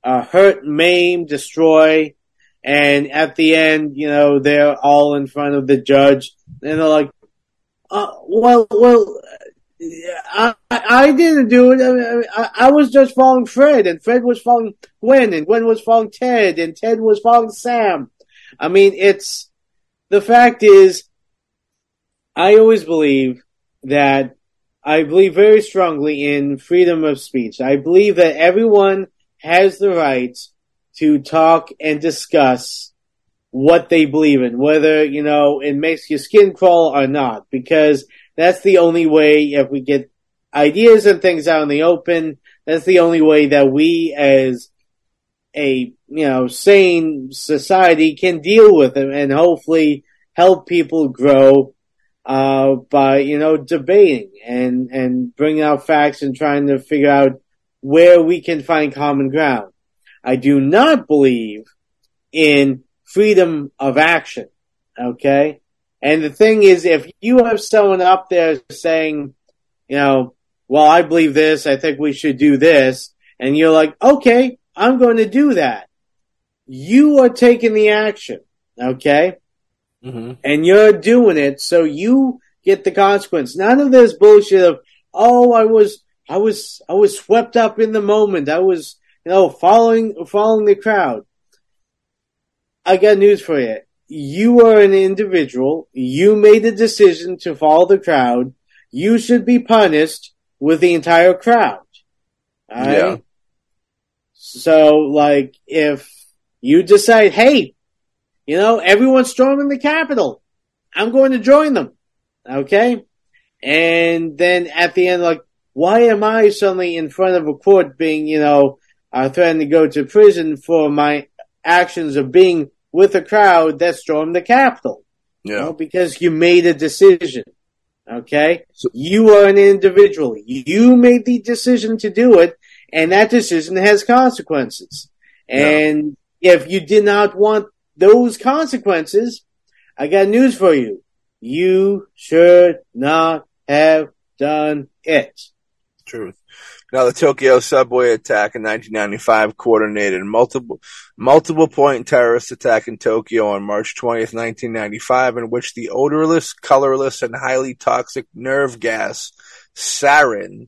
hurt, maim, destroy. And at the end, they're all in front of the judge, and they're like, I didn't do it. I was just following Fred, and Fred was following Gwen, and Gwen was following Ted, and Ted was following Sam. I mean, the fact is, I always believe that, I believe very strongly in freedom of speech. I believe that everyone has the right to talk and discuss what they believe in, whether, it makes your skin crawl or not, because that's the only way, if we get ideas and things out in the open, that's the only way that we as a, sane society can deal with them and hopefully help people grow by, debating and bringing out facts and trying to figure out where we can find common ground. I do not believe in freedom of action, okay? And the thing is, if you have someone up there saying, well, I believe this, I think we should do this, and you're like, okay, I'm going to do that. You are taking the action, okay? Mm-hmm. And you're doing it, so you get the consequence. None of this bullshit of, I was swept up in the moment. I was... following the crowd. I got news for you. You are an individual. You made a decision to follow the crowd. You should be punished with the entire crowd. All right? Yeah. So, if you decide, hey, everyone's storming the Capitol. I'm going to join them. Okay? And then at the end, why am I suddenly in front of a court being, I threatened to go to prison for my actions of being with a crowd that stormed the Capitol. Yeah. Because you made a decision. Okay? So, you are an individual. You made the decision to do it, and that decision has consequences. And if you did not want those consequences, I got news for you. You should not have done it. Truth. Now, the Tokyo subway attack in 1995 coordinated multiple-point terrorist attack in Tokyo on March 20th, 1995, in which the odorless, colorless, and highly toxic nerve gas, sarin,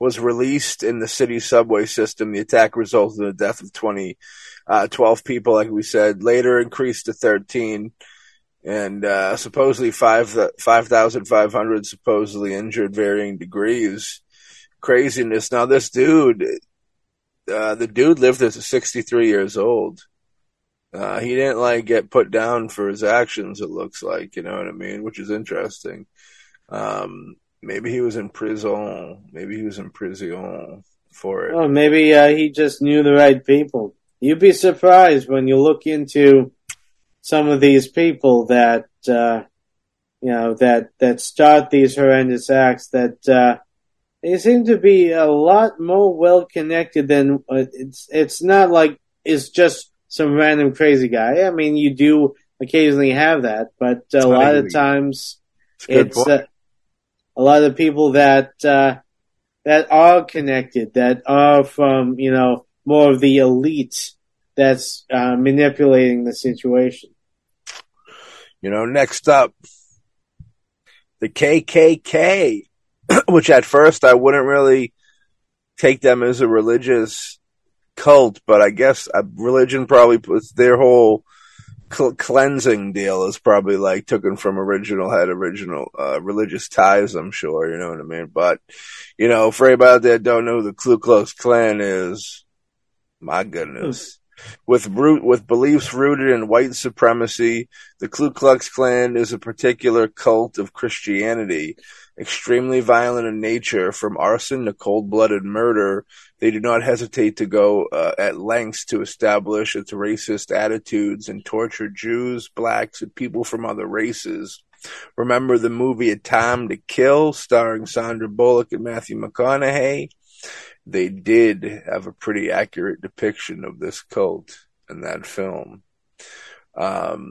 was released in the city's subway system. The attack resulted in the death of 12 people, like we said, later increased to 13. And supposedly 5,500 supposedly injured, varying degrees. Craziness. Now, this dude, the dude lived to 63 years old. He didn't, get put down for his actions, it looks like, you know what I mean? Which is interesting. Maybe he was in prison. For it. Oh, maybe he just knew the right people. You'd be surprised when you look into some of these people that, that start these horrendous acts that, they seem to be a lot more well-connected than... It's not like it's just some random crazy guy. I mean, you do occasionally have that, but a lot of times it's a lot of people that are connected, that are from, more of the elite that's manipulating the situation. Next up, the KKK. which at first I wouldn't really take them as a religious cult, but I guess religion probably puts their whole cleansing deal is probably like taken from original religious ties, I'm sure, you know what I mean? But, you know, for anybody out there don't know who the Ku Klux Klan is, my goodness. With beliefs rooted in white supremacy, the Ku Klux Klan is a particular cult of Christianity, extremely violent in nature, from arson to cold-blooded murder. They do not hesitate to go at lengths to establish its racist attitudes and torture Jews, blacks, and people from other races. Remember the movie A Time to Kill, starring Sandra Bullock and Matthew McConaughey? They did have a pretty accurate depiction of this cult in that film. Yeah,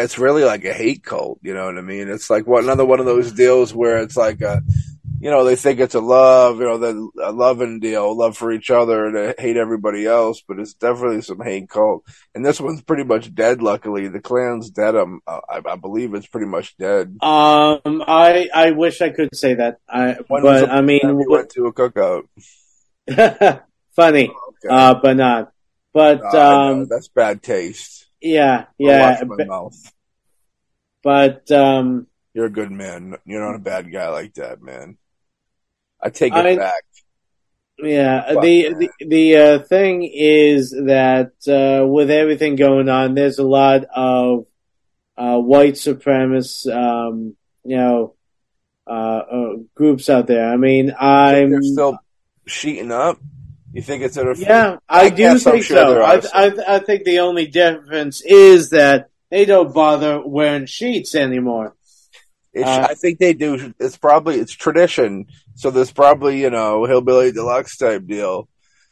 it's really like a hate cult, you know what I mean? It's like another one of those deals where it's like a, you know, they think it's a love, you know, a loving deal, love for each other and hate everybody else, but it's definitely some hate cult. And this one's pretty much dead, luckily. The Klan's dead. I believe it's pretty much dead. I wish I could say that. We went to a cookout. Funny, oh, okay. But not. But that's bad taste. Yeah. Wash my mouth. But you're a good man. You're not a bad guy like that, man. I take it back. Yeah, but, the thing is that with everything going on, there's a lot of white supremacist, groups out there. I mean, they're still sheeting up. You think it's sort of? Yeah, I do think so. I think the only difference is that they don't bother wearing sheets anymore. I think they do. It's tradition. So there's probably, you know, Hillbilly Deluxe type deal.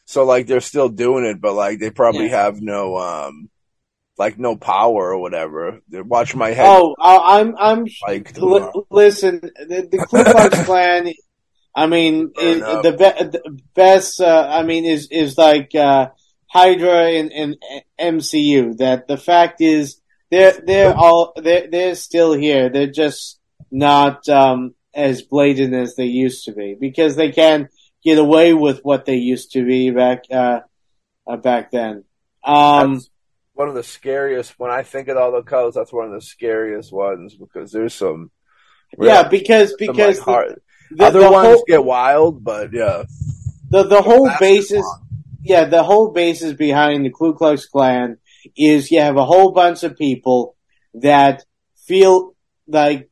So like they're still doing it, but like they probably have no, like no power or whatever. Watch my head. Oh, I'm like, listen, the Ku Klux Klan. I mean, the best. I mean, is like Hydra in MCU. That the fact is, they're still here. They're just not as blatant as they used to be because they can get away with what they used to be back then. That's one of the scariest. When I think of all the cults, that's one of the scariest ones because there's some. Because. Like the ones whole, get wild, but yeah. The whole basis, behind the Ku Klux Klan is you have a whole bunch of people that feel like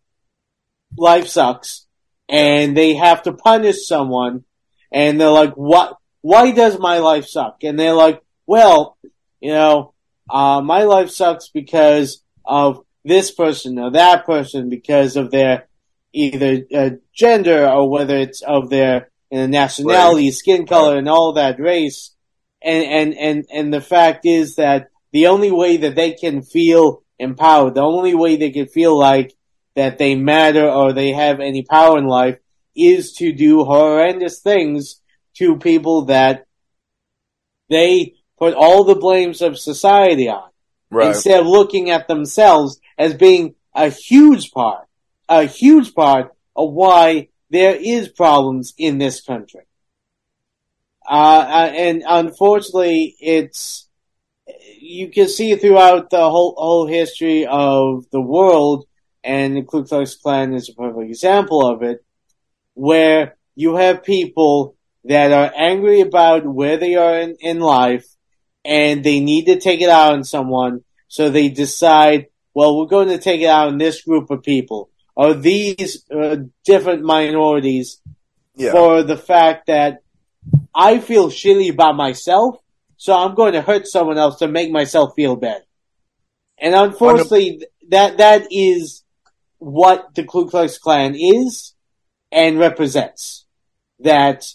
life sucks, and they have to punish someone, and they're like, "What? Why does my life suck?" And they're like, "Well, you know, my life sucks because of this person or that person because of their." Either gender or whether it's of their nationality, skin color, and all that race. And the fact is that the only way that they can feel empowered, the only way they can feel like that they matter or they have any power in life is to do horrendous things to people that they put all the blames of society on. Right. Instead of looking at themselves as being a huge part of why there is problems in this country. And unfortunately, you can see throughout the whole history of the world, and the Ku Klux Klan is a perfect example of it, where you have people that are angry about where they are in life, and they need to take it out on someone, so they decide, well, we're going to take it out on this group of people. Or these different minorities for the fact that I feel shitty about myself, so I'm going to hurt someone else to make myself feel bad. And unfortunately, that is what the Ku Klux Klan is and represents. That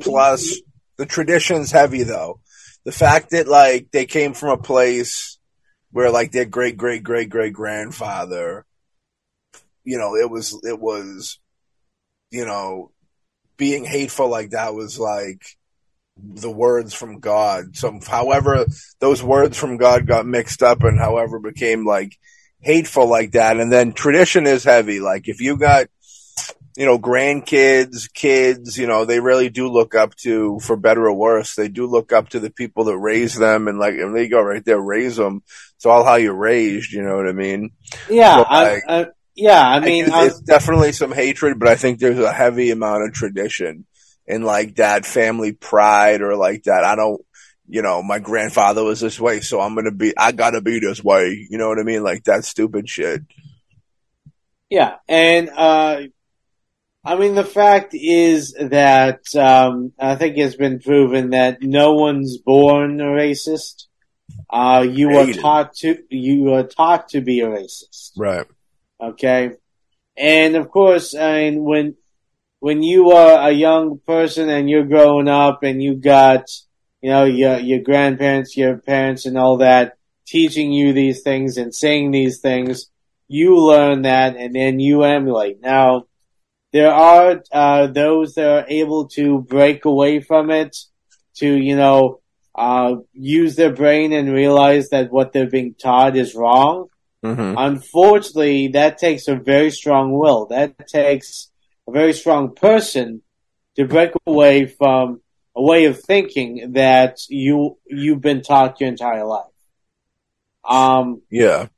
plus the tradition's heavy, though. The fact that, like, they came from a place where, like, their great-great-great-great-grandfather... You know, it was, you know, being hateful like that was like the words from God. However, those words from God got mixed up and however became like hateful like that. And then tradition is heavy. Like if you got you know, grandkids, kids, you know, they really do look up to, for better or worse, they do look up to the people that raise them. And like, and they go right there, raise them. It's all how you're raised. You know what I mean? Yeah. So I mean, it's definitely some hatred, but I think there's a heavy amount of tradition in like that family pride or like that. I don't, you know, my grandfather was this way, so I gotta be this way. You know what I mean? Like that stupid shit. Yeah. And, I mean, the fact is that I think it's been proven that no one's born a racist. You are taught to be a racist, right? Okay, and of course, I mean, when you are a young person and you're growing up, and you got, you know, your grandparents, your parents, and all that teaching you these things and saying these things, you learn that, and then you emulate now. There are those that are able to break away from it, to, you know, use their brain and realize that what they're being taught is wrong. Mm-hmm. Unfortunately, that takes a very strong will. That takes a very strong person to break away from a way of thinking that you've been taught your entire life. I think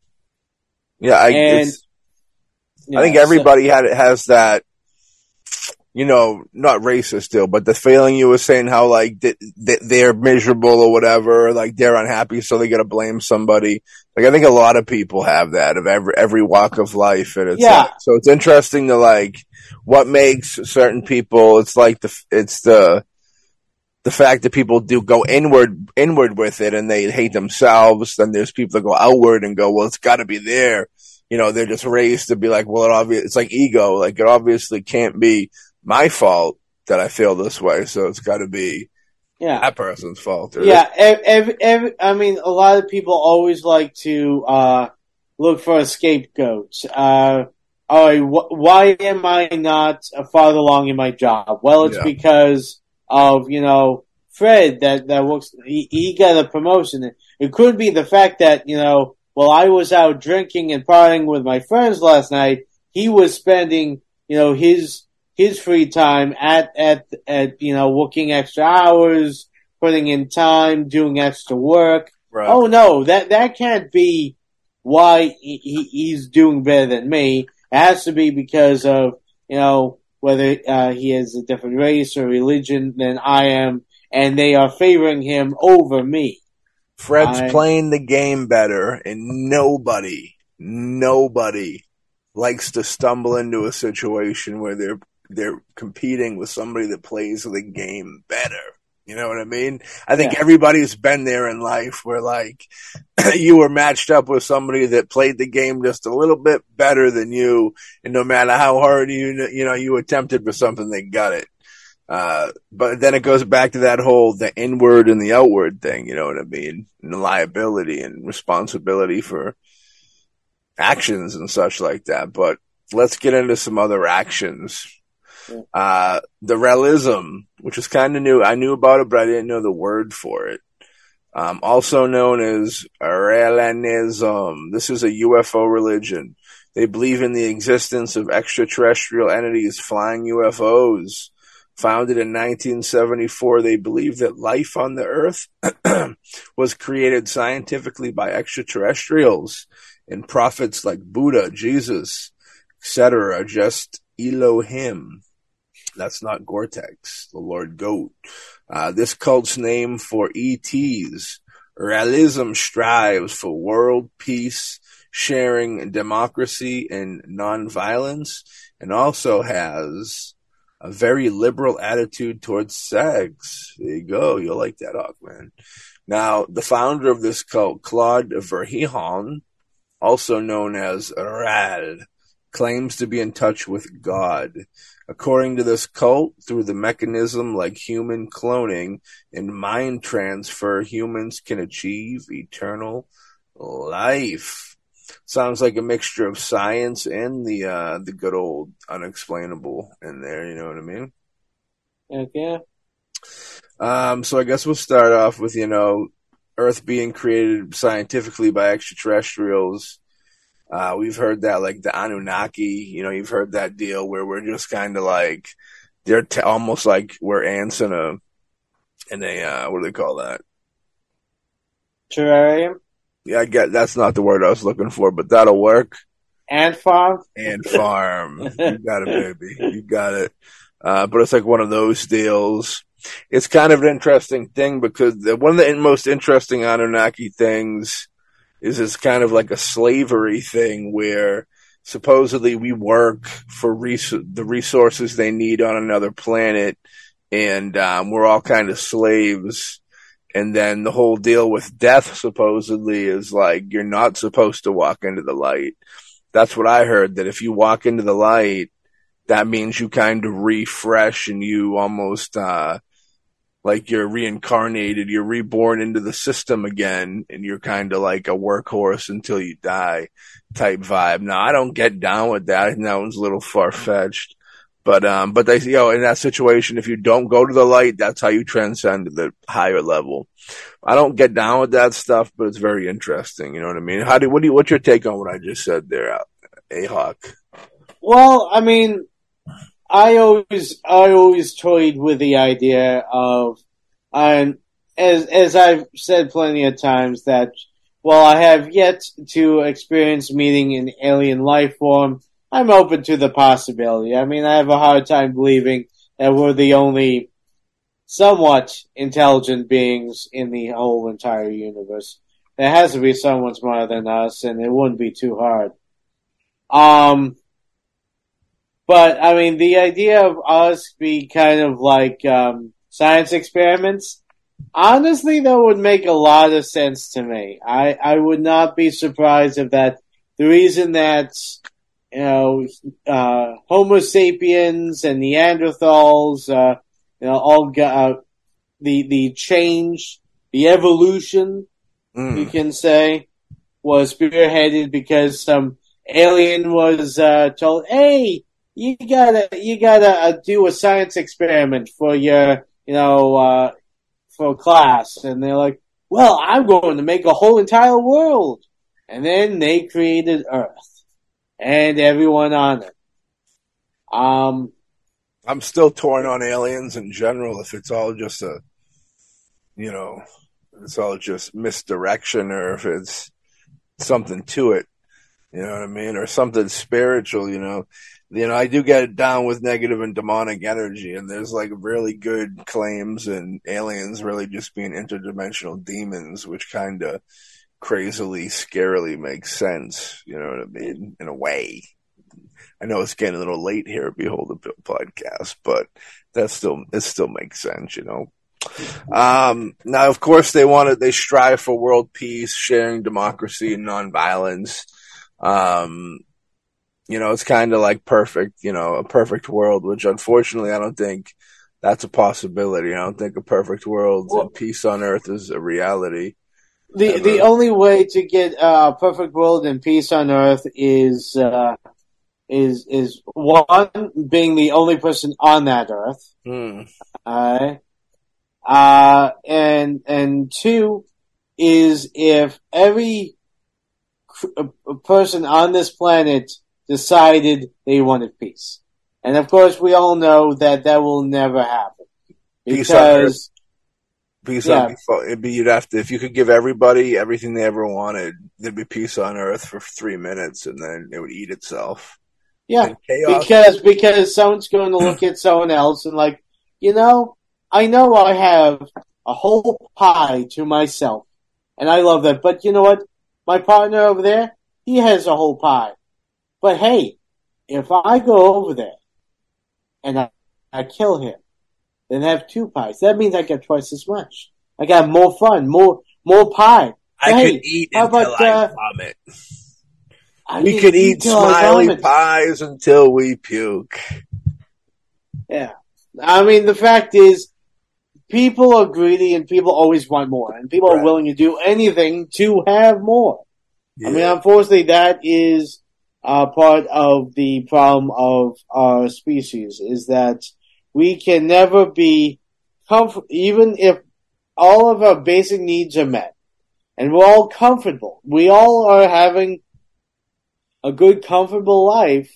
everybody has that. You know, not racist still, but the feeling you were saying how, like, they're miserable or whatever, or, like, they're unhappy, so they gotta blame somebody. Like, I think a lot of people have that of every walk of life. And it's like, so it's interesting to, like, what makes certain people, it's like the fact that people do go inward with it and they hate themselves. Then there's people that go outward and go, well, it's gotta be there. You know, they're just raised to be like, well, it's like ego. Like, it obviously can't be my fault that I feel this way, so it's got to be that person's fault. I mean, a lot of people always like to look for a scapegoat. Why am I not farther along in my job? Well, it's because of, you know, Fred that works. He got a promotion. It could be the fact that, you know, well, I was out drinking and partying with my friends last night. He was spending, you know, his free time at you know, working extra hours, putting in time, doing extra work. Right. Oh no, that can't be why he's doing better than me. It has to be because of, you know, whether he has a different race or religion than I am, and they are favoring him over me. Fred's playing the game better, and nobody likes to stumble into a situation where they're competing with somebody that plays the game better. You know what I mean? I think everybody's been there in life where, like, you were matched up with somebody that played the game just a little bit better than you, and no matter how hard you attempted for something, they got it. But then it goes back to that whole, the inward and the outward thing, you know what I mean? And the liability and responsibility for actions and such like that. But let's get into some other actions. The Raelism, which is kind of new. I knew about it, but I didn't know the word for it. Also known as Raelianism. This is a UFO religion. They believe in the existence of extraterrestrial entities flying UFOs. Founded in 1974, they believe that life on the Earth was created scientifically by extraterrestrials, and prophets like Buddha, Jesus, etc. are just Elohim. That's not Gore-Tex, the Lord Goat. This cult's name for ETs. Raelism strives for world peace, sharing, democracy, and nonviolence, and also has a very liberal attitude towards sex. There you go. You'll like that, Hawkman. Now, the founder of this cult, Claude Vorilhon, also known as Rael, claims to be in touch with God. According to this cult, through the mechanism like human cloning and mind transfer, humans can achieve eternal life. Sounds like a mixture of science and the good old unexplainable in there, you know what I mean? Okay. So I guess we'll start off with, you know, Earth being created scientifically by extraterrestrials. We've heard that, like, the Anunnaki, you know, you've heard that deal where we're just kind of like, they're almost like we're ants in a what do they call that? Terrarium? Yeah, I get that's not the word I was looking for, but that'll work. Ant farm? Ant farm. You got it, baby. You got it. But it's like one of those deals. It's kind of an interesting thing because one of the most interesting Anunnaki things is it's kind of like a slavery thing where supposedly we work for the resources they need on another planet, and we're all kind of slaves. And then the whole deal with death supposedly is like you're not supposed to walk into the light. That's what I heard, that if you walk into the light, that means you kind of refresh and you almost like you're reincarnated, you're reborn into the system again, and you're kind of like a workhorse until you die type vibe. Now, I don't get down with that. I think that one's a little far-fetched. But they, you know, in that situation, if you don't go to the light, that's how you transcend to the higher level. I don't get down with that stuff, but it's very interesting. You know what I mean? What's your take on what I just said there, Ahawk? Well, I mean, I always toyed with the idea of, and as I've said plenty of times, that while I have yet to experience meeting an alien life form, I'm open to the possibility. I mean, I have a hard time believing that we're the only somewhat intelligent beings in the whole entire universe. There has to be someone smarter than us, and it wouldn't be too hard. But, I mean, the idea of us be kind of like science experiments, honestly, that would make a lot of sense to me. I would not be surprised if that the reason that, you know, Homo sapiens and Neanderthals, you know, all got the change, the evolution, you can say, was spearheaded because some alien was told, hey, You gotta do a science experiment for your, you know, for class. And they're like, well, I'm going to make a whole entire world. And then they created Earth and everyone on it. I'm still torn on aliens in general. If it's all just it's all just misdirection, or if it's something to it, you know what I mean? Or something spiritual, you know. You know, I do get down with negative and demonic energy, and there's like really good claims and aliens really just being interdimensional demons, which kind of crazily, scarily makes sense. You know what I mean? In a way. I know it's getting a little late here at Behold the Pale Podcast, but it still makes sense, you know. Now, of course, they strive for world peace, sharing democracy and nonviolence. You know, it's kind of like perfect, you know, a perfect world, which unfortunately I don't think that's a possibility. I don't think a perfect world and peace on Earth is a reality. The only way to get a perfect world and peace on Earth is one, being the only person on that Earth. And two is if every person on this planet decided they wanted peace. And of course, we all know that will never happen. Because peace on Earth. Peace on Earth. It'd be, you'd have to, if you could give everybody everything they ever wanted, there'd be peace on Earth for 3 minutes and then it would eat itself. Yeah. Because someone's going to look at someone else and like, you know I have a whole pie to myself and I love that, but you know what? My partner over there, he has a whole pie. But hey, if I go over there and I kill him, then I have 2 pies. That means I get twice as much. I got more fun, more pie. I could eat until I vomit. We could eat smiley pies until we puke. Yeah. I mean, the fact is, people are greedy and people always want more. And people are willing to do anything to have more. Yeah. I mean, unfortunately, that is part of the problem of our species is that we can never be comfortable, even if all of our basic needs are met and we're all comfortable. We all are having a good, comfortable life,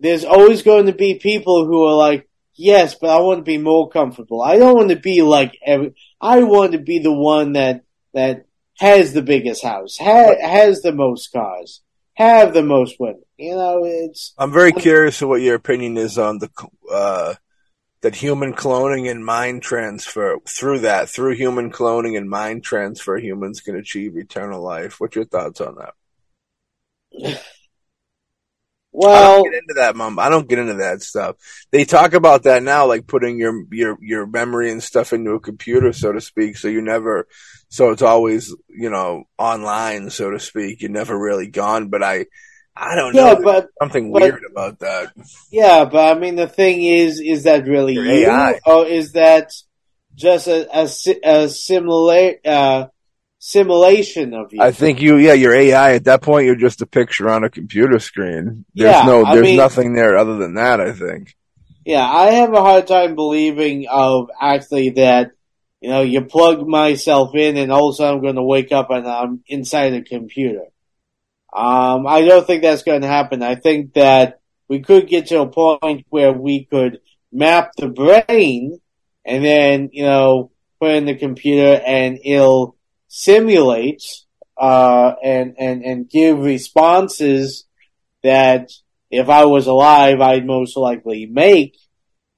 there's always going to be people who are like, yes, but I want to be more comfortable. I don't want to be like I want to be the one that has the biggest house, has the most cars, have the most women. You know, it's. I'm very curious of what your opinion is on the that human cloning and mind transfer. Through human cloning and mind transfer, humans can achieve eternal life. What's your thoughts on that? Well, I don't get into that, Mom. I don't get into that stuff. They talk about that now, like putting your memory and stuff into a computer, so to speak. So it's always, you know, online, so to speak. You're never really gone. But I don't know. But, something weird about that. Yeah, but I mean, the thing is that really your you, AI. Or is that just a simulation of you? I think your AI at that point, you're just a picture on a computer screen. There's nothing there other than that, I think. Yeah, I have a hard time believing of actually that, you know, you plug myself in and all of a sudden I'm going to wake up and I'm inside a computer. I don't think that's going to happen. I think that we could get to a point where we could map the brain and then, you know, put in the computer and it'll simulate and give responses that if I was alive, I'd most likely make.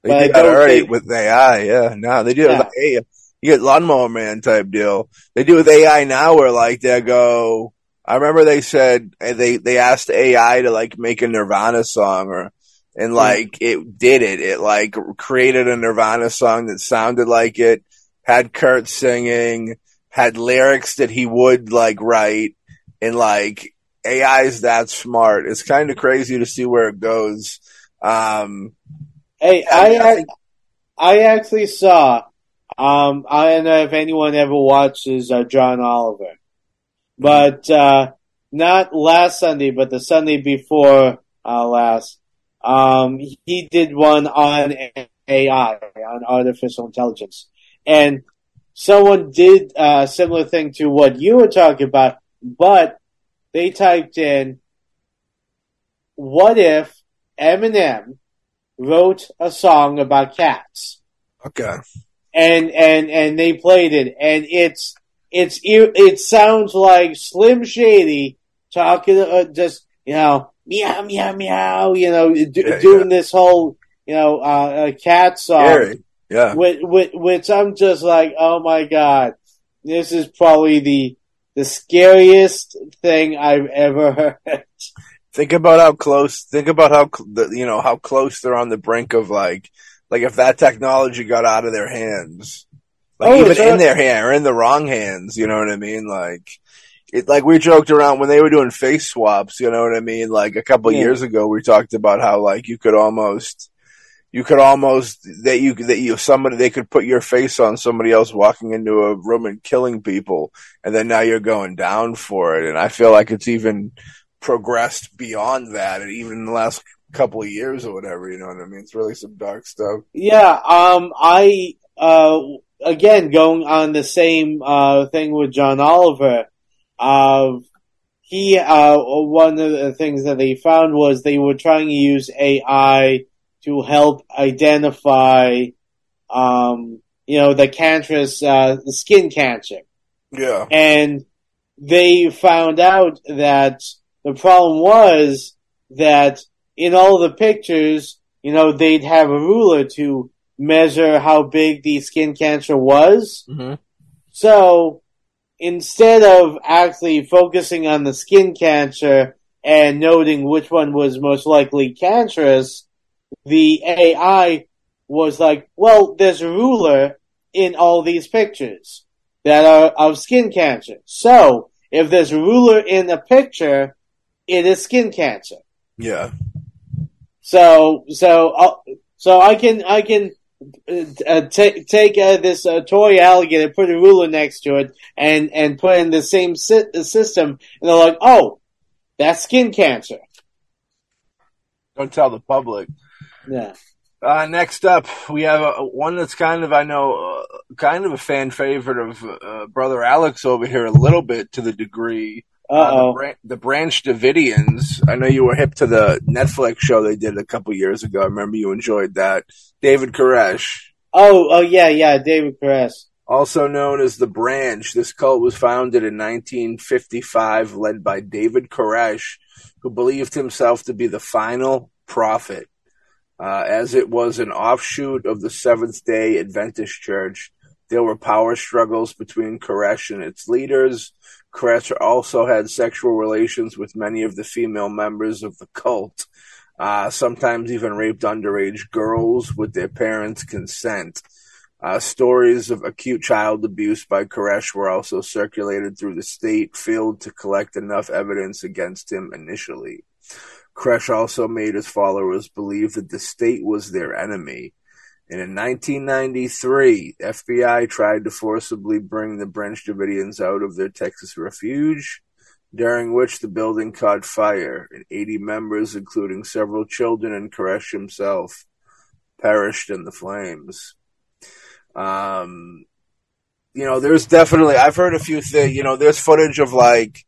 They do that already with AI, yeah. No, they do it with AI. You get Lawnmower Man type deal. They do with AI now where, like, they go... I remember they said they asked AI to, like, make a Nirvana song and, like, it did it. It, like, created a Nirvana song that sounded like it, had Kurt singing... had lyrics that he would, like, write, and, like, AI's that smart. It's kind of crazy to see where it goes. Hey, I actually saw, I don't know if anyone ever watches John Oliver, but not last Sunday, but the Sunday before last, he did one on AI, on artificial intelligence, and someone did a similar thing to what you were talking about, but they typed in, what if Eminem wrote a song about cats? Okay. And they played it, and it sounds like Slim Shady talking, just, you know, meow, meow, meow, you know, doing this whole, you know, cat song. Scary. Yeah. Which I'm just like, oh my God, this is probably the scariest thing I've ever heard. Think about how close they're on the brink of like if that technology got out of their hands, like in their hand or in the wrong hands, you know what I mean? Like it, like we joked around when they were doing face swaps, you know what I mean? Like a couple years ago, we talked about how like they could put your face on somebody else walking into a room and killing people, and then now you're going down for it. And I feel like it's even progressed beyond that, and even in the last couple of years or whatever, you know what I mean? It's really some dark stuff. Yeah, I, again, going on the same thing with John Oliver, he one of the things that they found was they were trying to use AI to help identify, you know, the cancerous, the skin cancer. Yeah. And they found out that the problem was that in all the pictures, you know, they'd have a ruler to measure how big the skin cancer was. Mm-hmm. So instead of actually focusing on the skin cancer and noting which one was most likely cancerous, the AI was like, well, there's a ruler in all these pictures that are of skin cancer. So, if there's a ruler in a picture, it is skin cancer. Yeah. So I can take this toy alligator, put a ruler next to it, and put in the same system, and they're like, oh, that's skin cancer. Don't tell the public. Yeah. Next up, we have one that's kind of a fan favorite of Brother Alex over here a little bit to the degree The Branch Davidians. I know you were hip to the Netflix show they did a couple years ago. I remember you enjoyed that. David Koresh. Oh yeah, David Koresh. Also known as the Branch, this cult was founded in 1955, led by David Koresh, who believed himself to be the final prophet, as it was an offshoot of the Seventh-day Adventist Church. There were power struggles between Koresh and its leaders. Koresh also had sexual relations with many of the female members of the cult, sometimes even raped underage girls with their parents' consent. Stories of acute child abuse by Koresh were also circulated through the state, failed to collect enough evidence against him initially. Koresh also made his followers believe that the state was their enemy. And in 1993, FBI tried to forcibly bring the Branch Davidians out of their Texas refuge, during which the building caught fire, and 80 members, including several children and Koresh himself, perished in the flames. There's definitely, I've heard a few things, there's footage of like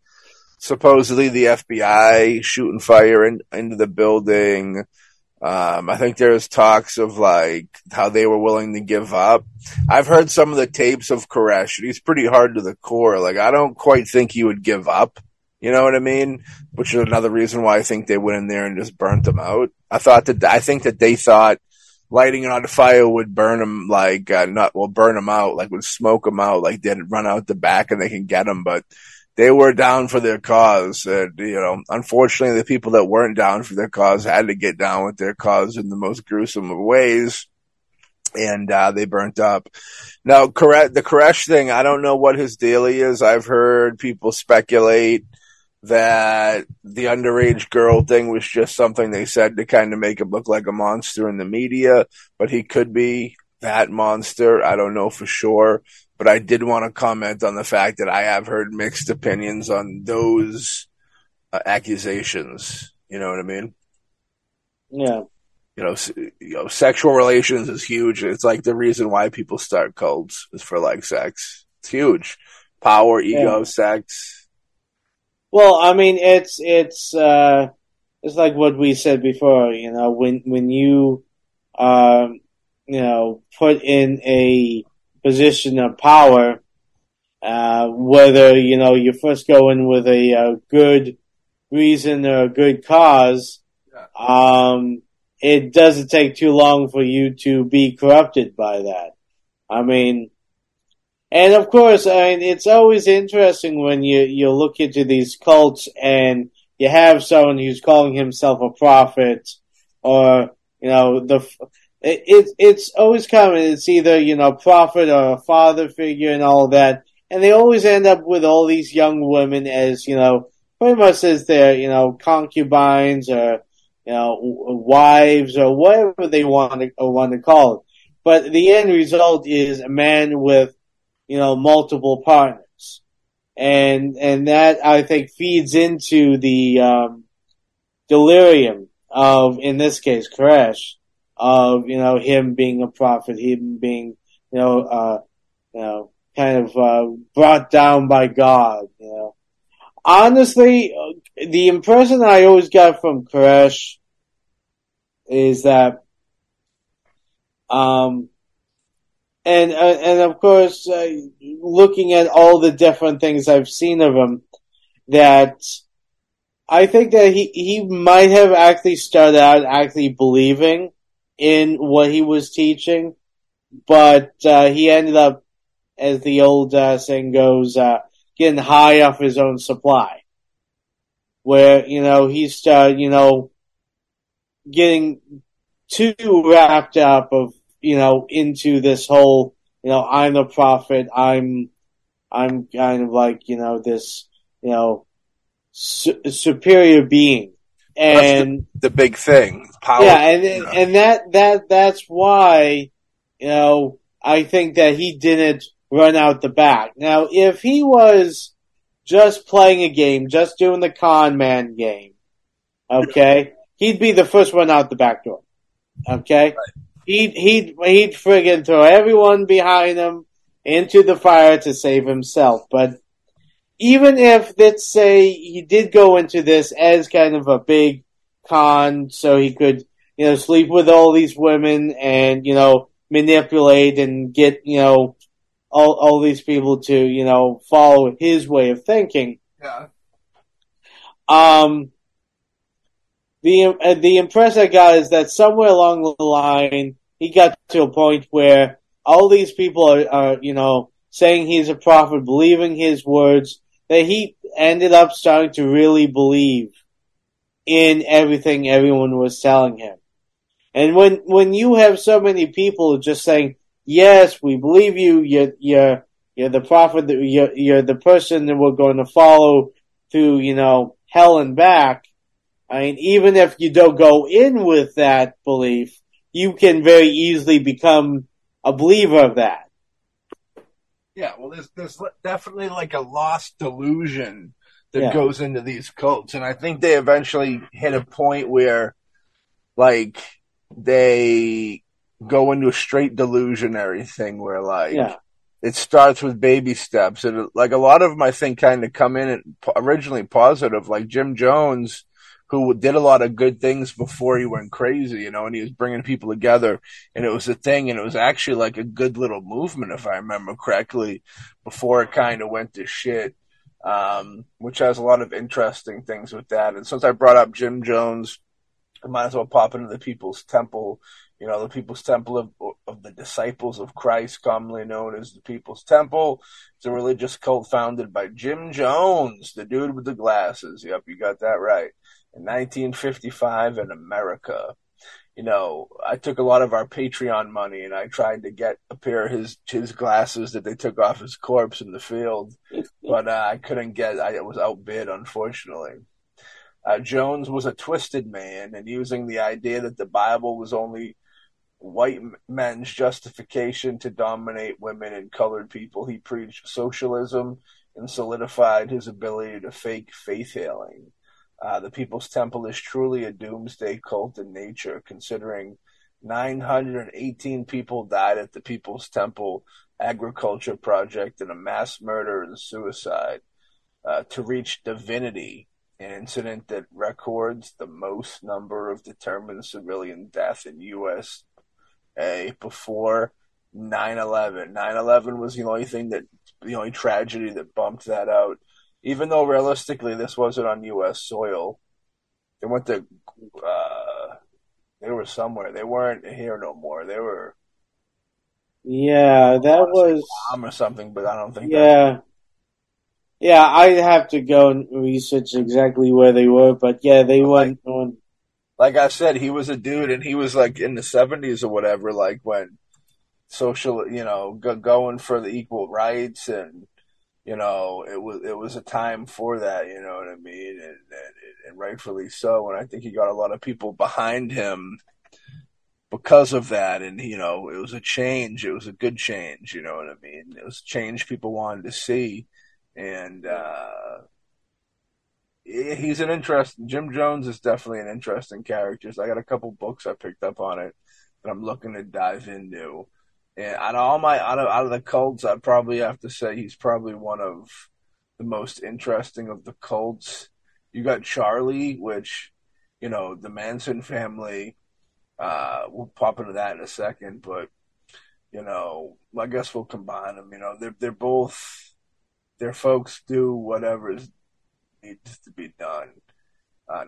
supposedly the FBI shooting fire into the building. I think there's talks of like how they were willing to give up. I've heard some of the tapes of Koresh. He's pretty hard to the core. Like, I don't quite think he would give up. You know what I mean? Which is another reason why I think they went in there and just burnt them out. I think that they thought lighting it on fire would burn them, burn them out, like would smoke them out, like they'd run out the back and they can get them. But they were down for their cause. Unfortunately, the people that weren't down for their cause had to get down with their cause in the most gruesome of ways. And they burnt up. Now, the Koresh thing, I don't know what his daily is. I've heard people speculate that the underage girl thing was just something they said to kind of make him look like a monster in the media, but he could be that monster. I don't know for sure, but I did want to comment on the fact that I have heard mixed opinions on those accusations. You know what I mean? Yeah. Sexual relations is huge. It's like the reason why people start cults is for like sex. It's huge. Power, ego, sex. Well, I mean, it's like what we said before, when you, put in a position of power, whether, you first go in with a good reason or a good cause, it doesn't take too long for you to be corrupted by that. I mean, and of course, it's always interesting when you look into these cults and you have someone who's calling himself a prophet, or it's always common. It's either prophet or a father figure and all that, and they always end up with all these young women as pretty much as their concubines or wives or whatever they want to call it. But the end result is a man with multiple partners. And that, I think, feeds into the, delirium of, in this case, Koresh, of, him being a prophet, him being, brought down by God, Honestly, the impression I always got from Koresh is that, and of course, looking at all the different things I've seen of him, that I think that he might have actually started out actually believing in what he was teaching, but he ended up, as the old saying goes, getting high off his own supply, where he started getting too wrapped up of. Into this whole, I'm the prophet, I'm kind of like, this, superior being. And that's the big thing. Power. Yeah, and that's why, I think that he didn't run out the back. Now, if he was just playing a game, just doing the con man game, okay, he'd be the first one out the back door. Okay? Right. He'd friggin' throw everyone behind him into the fire to save himself. But even if, let's say, he did go into this as kind of a big con so he could, you know, sleep with all these women and, you know, manipulate and get, you know, all these people to, you know, follow his way of thinking. Yeah. The impression I got is that somewhere along the line, he got to a point where all these people are, you know, saying he's a prophet, believing his words, that he ended up starting to really believe in everything everyone was telling him. And when you have so many people just saying, yes, we believe you, you're the prophet, you're the person that we're going to follow through, you know, hell and back, I mean, even if you don't go in with that belief, you can very easily become a believer of that. Yeah, well, there's definitely like a lost delusion that goes into these cults. And I think they eventually hit a point where, like, they go into a straight delusionary thing where, like, it starts with baby steps. And, like, a lot of them, I think, kind of come in originally positive. Like, Jim Jones, who did a lot of good things before he went crazy, you know, and he was bringing people together, and it was a thing, and it was actually like a good little movement, if I remember correctly, before it kind of went to shit, which has a lot of interesting things with that. And since I brought up Jim Jones, I might as well pop into the People's Temple, you know, the People's Temple of the Disciples of Christ, commonly known as the People's Temple. It's a religious cult founded by Jim Jones, the dude with the glasses. Yep, you got that right. In 1955 in America. You know, I took a lot of our Patreon money and I tried to get a pair of his glasses that they took off his corpse in the field, but I couldn't get, I was outbid, unfortunately. Jones was a twisted man, and using the idea that the Bible was only white men's justification to dominate women and colored people, he preached socialism and solidified his ability to fake faith healing. The People's Temple is truly a doomsday cult in nature, considering 918 people died at the People's Temple agriculture project in a mass murder and suicide to reach divinity, an incident that records the most number of determined civilian death in USA before 9/11. 9/11 was the only tragedy that bumped that out. Even though realistically this wasn't on U.S. soil, they went to, they were somewhere. They weren't here no more. They were, that was Guam or something, but I don't think. Yeah, I'd have to go and research exactly where they were, but yeah, they went on. Like I said, he was a dude, and he was like in the 70s or whatever, like when social, you know, going for the equal rights and. You know, it was a time for that, you know what I mean? And rightfully so. And I think he got a lot of people behind him because of that. And, you know, it was a change. It was a good change, you know what I mean? It was a change people wanted to see. And he's an interesting... Jim Jones is definitely an interesting character. So I got a couple books I picked up on it that I'm looking to dive into. And out of the cults, I'd probably have to say he's probably one of the most interesting of the cults. You got Charlie, which, you know, the Manson family, we'll pop into that in a second, but, you know, I guess we'll combine them. You know, they're both, their folks do whatever needs to be done.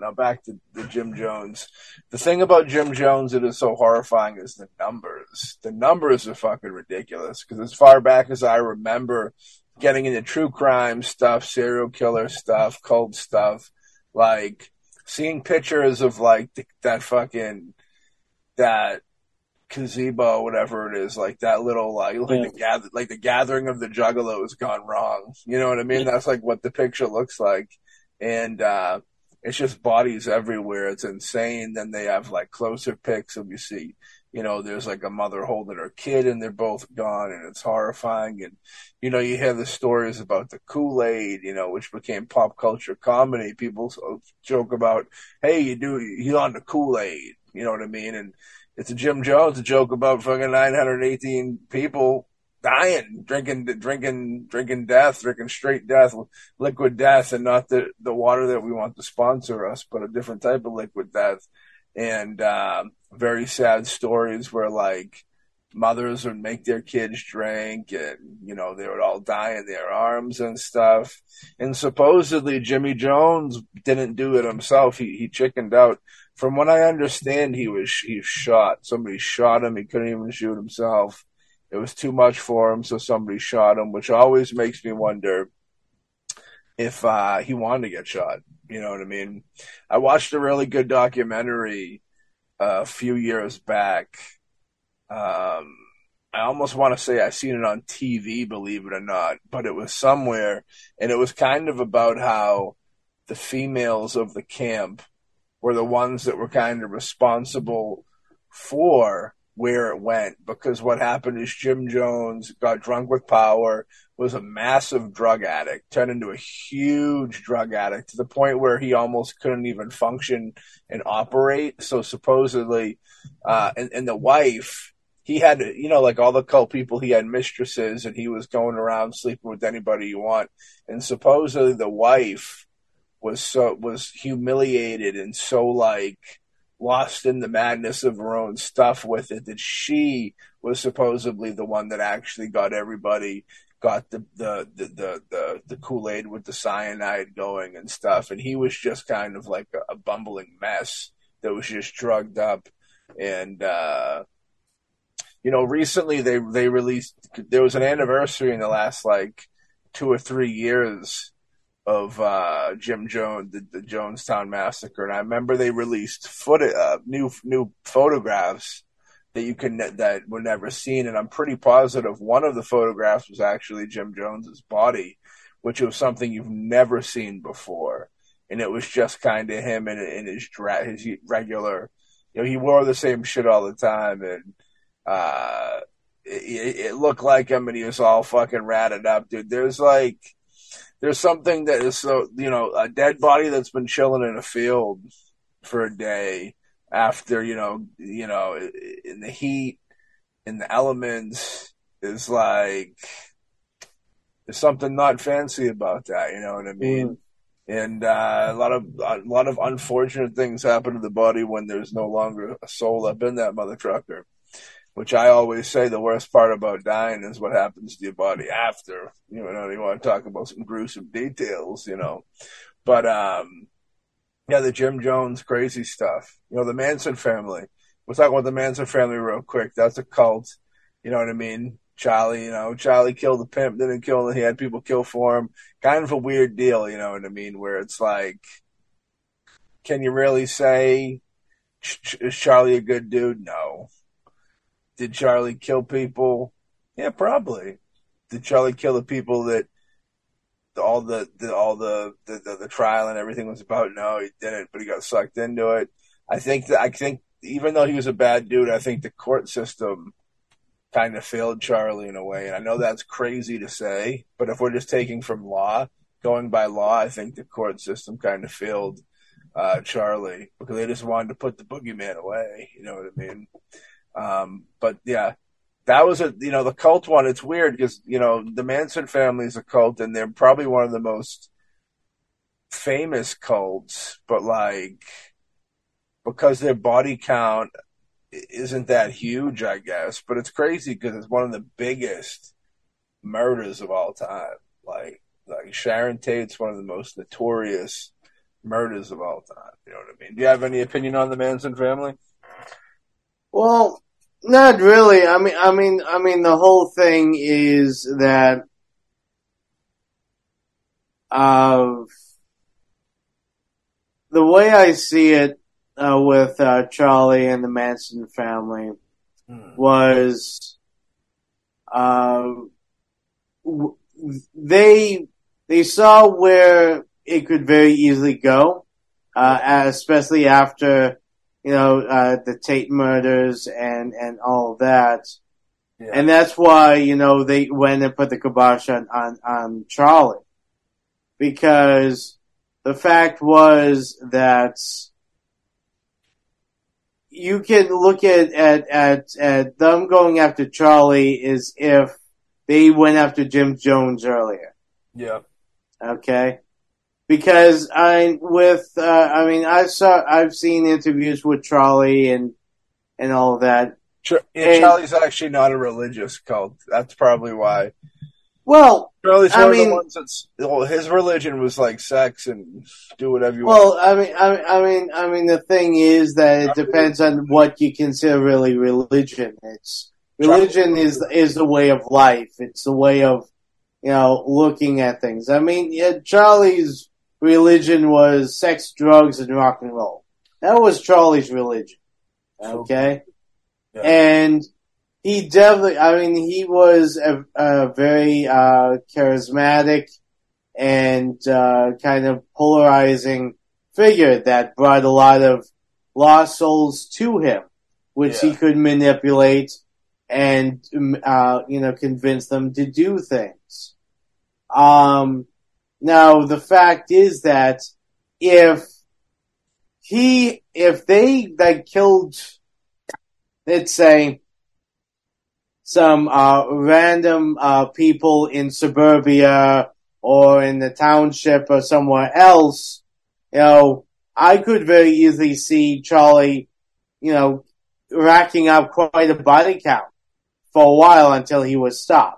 Now back to the Jim Jones. The thing about Jim Jones that is so horrifying is the numbers. The numbers are fucking ridiculous because as far back as I remember getting into true crime stuff, serial killer stuff, cult stuff, like seeing pictures of like that gazebo, whatever it is, like that little, the gathering of the juggalos gone wrong. You know what I mean? Yeah. That's like what the picture looks like. And, it's just bodies everywhere. It's insane. Then they have like closer pics and you see, you know, there's like a mother holding her kid and they're both gone and it's horrifying. And, you know, you hear the stories about the Kool-Aid, you know, which became pop culture comedy. People joke about, hey, you're on the Kool-Aid. You know what I mean? And it's a Jim Jones joke about fucking 918 people dying, drinking death, drinking straight death, liquid death, and not the water that we want to sponsor us, but a different type of liquid death. And very sad stories where, like, mothers would make their kids drink, and, you know, they would all die in their arms and stuff. And supposedly Jimmy Jones didn't do it himself. He chickened out. From what I understand, he shot. Somebody shot him. He couldn't even shoot himself. It was too much for him, so somebody shot him, which always makes me wonder if he wanted to get shot. You know what I mean? I watched a really good documentary a few years back. I almost want to say I seen it on TV, believe it or not, but it was somewhere, and it was kind of about how the females of the camp were the ones that were kind of responsible for where it went, because what happened is Jim Jones got drunk with power, was a massive drug addict, turned into a huge drug addict to the point where he almost couldn't even function and operate. So supposedly, and the wife, he had, you know, like all the cult people, he had mistresses, and he was going around sleeping with anybody you want. And supposedly the wife was humiliated and so, like, lost in the madness of her own stuff with it, that she was supposedly the one that actually got everybody, got the Kool-Aid with the cyanide going and stuff. And he was just kind of like a bumbling mess that was just drugged up. And, you know, recently they released, there was an anniversary in the last, like, 2 or 3 years of Jim Jones, the Jonestown Massacre. And I remember they released footage, new photographs that were never seen. And I'm pretty positive one of the photographs was actually Jim Jones's body, which was something you've never seen before. And it was just kind of him in his regular, you know, he wore the same shit all the time, and it looked like him, and he was all fucking ratted up, dude. There's something that is so, you know, a dead body that's been chilling in a field for a day after, you know, in the heat, in the elements, is like, there's something not fancy about that. You know what I mean? And a lot of unfortunate things happen to the body when there's no longer a soul up in that mother trucker, which I always say the worst part about dying is what happens to your body after. You know, you want to talk about some gruesome details, you know. But, yeah, the Jim Jones crazy stuff. You know, the Manson family. We'll talk about the Manson family real quick. That's a cult. You know what I mean? Charlie, you know, Charlie killed the pimp, didn't kill him. He had people kill for him. Kind of a weird deal, you know what I mean, where it's like, can you really say, is Charlie a good dude? No. Did Charlie kill people? Yeah, probably. Did Charlie kill the people that all the trial and everything was about? No, he didn't, but he got sucked into it. I think even though he was a bad dude, I think the court system kind of failed Charlie in a way. And I know that's crazy to say, but if we're just taking from law, going by law, I think the court system kind of failed Charlie, because they just wanted to put the boogeyman away. You know what I mean? But yeah, that was the cult one. It's weird because, you know, the Manson family is a cult, and they're probably one of the most famous cults, but, like, because their body count isn't that huge, I guess, but it's crazy because it's one of the biggest murders of all time. Like Sharon Tate's one of the most notorious murders of all time. You know what I mean? Do you have any opinion on the Manson family? Well, not really. I mean, the whole thing is that the way I see it with Charlie and the Manson family was they saw where it could very easily go, especially after, you know, the Tate murders and all that. Yeah. And that's why, you know, they went and put the kibosh on Charlie. Because the fact was that you can look at them going after Charlie as if they went after Jim Jones earlier. Yeah. Okay. Because I've seen interviews with Charlie and all of that. Charlie's actually not a religious cult. That's probably why. Well, Charlie's one of the ones his religion was like sex and do whatever you want. I mean, the thing is that it depends on what you consider really religion. Religion is the way of life. It's the way of, looking at things. I mean, Charlie's religion was sex, drugs, and rock and roll. That was Charlie's religion. Okay? Yeah. And he definitely, he was a very charismatic and kind of polarizing figure that brought a lot of lost souls to him, which he could manipulate and, convince them to do things. Now, the fact is that if they killed, let's say, some random people in suburbia or in the township or somewhere else, I could very easily see Charlie, racking up quite a body count for a while until he was stopped.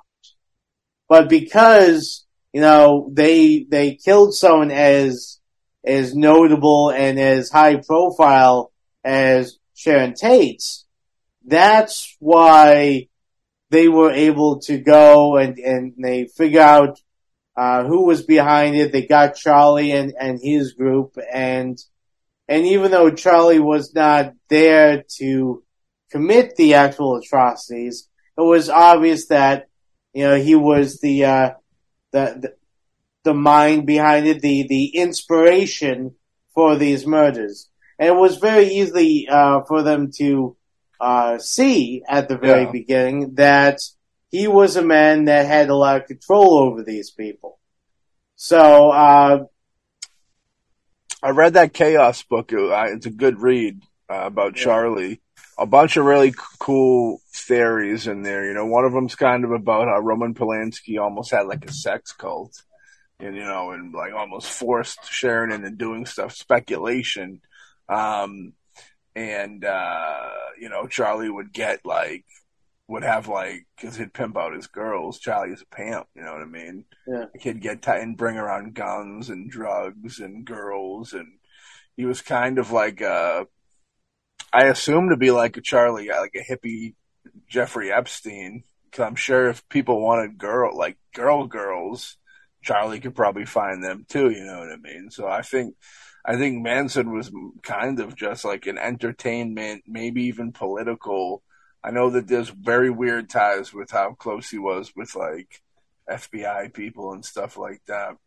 But because, they killed someone as notable and as high profile as Sharon Tate, that's why they were able to go and they figure out who was behind it. They got Charlie and his group, and even though Charlie was not there to commit the actual atrocities, it was obvious that he was the mind behind it, the inspiration for these murders, and it was very easy for them to see at the very beginning that he was a man that had a lot of control over these people. So I read that Chaos book. It's a good read about Charlie. A bunch of really cool theories in there. One of them's kind of about how Roman Polanski almost had like a sex cult, and and like almost forced Sharon into doing stuff. Speculation. Charlie would have because he'd pimp out his girls. Charlie's a pimp, you know what I mean? Yeah. He'd get tight and bring around guns and drugs and girls, and he was kind of like a hippie Jeffrey Epstein, because I'm sure if people wanted girls, Charlie could probably find them too, you know what I mean? So I think Manson was kind of just like an entertainment, maybe even political. I know that there's very weird ties with how close he was with like FBI people and stuff like that.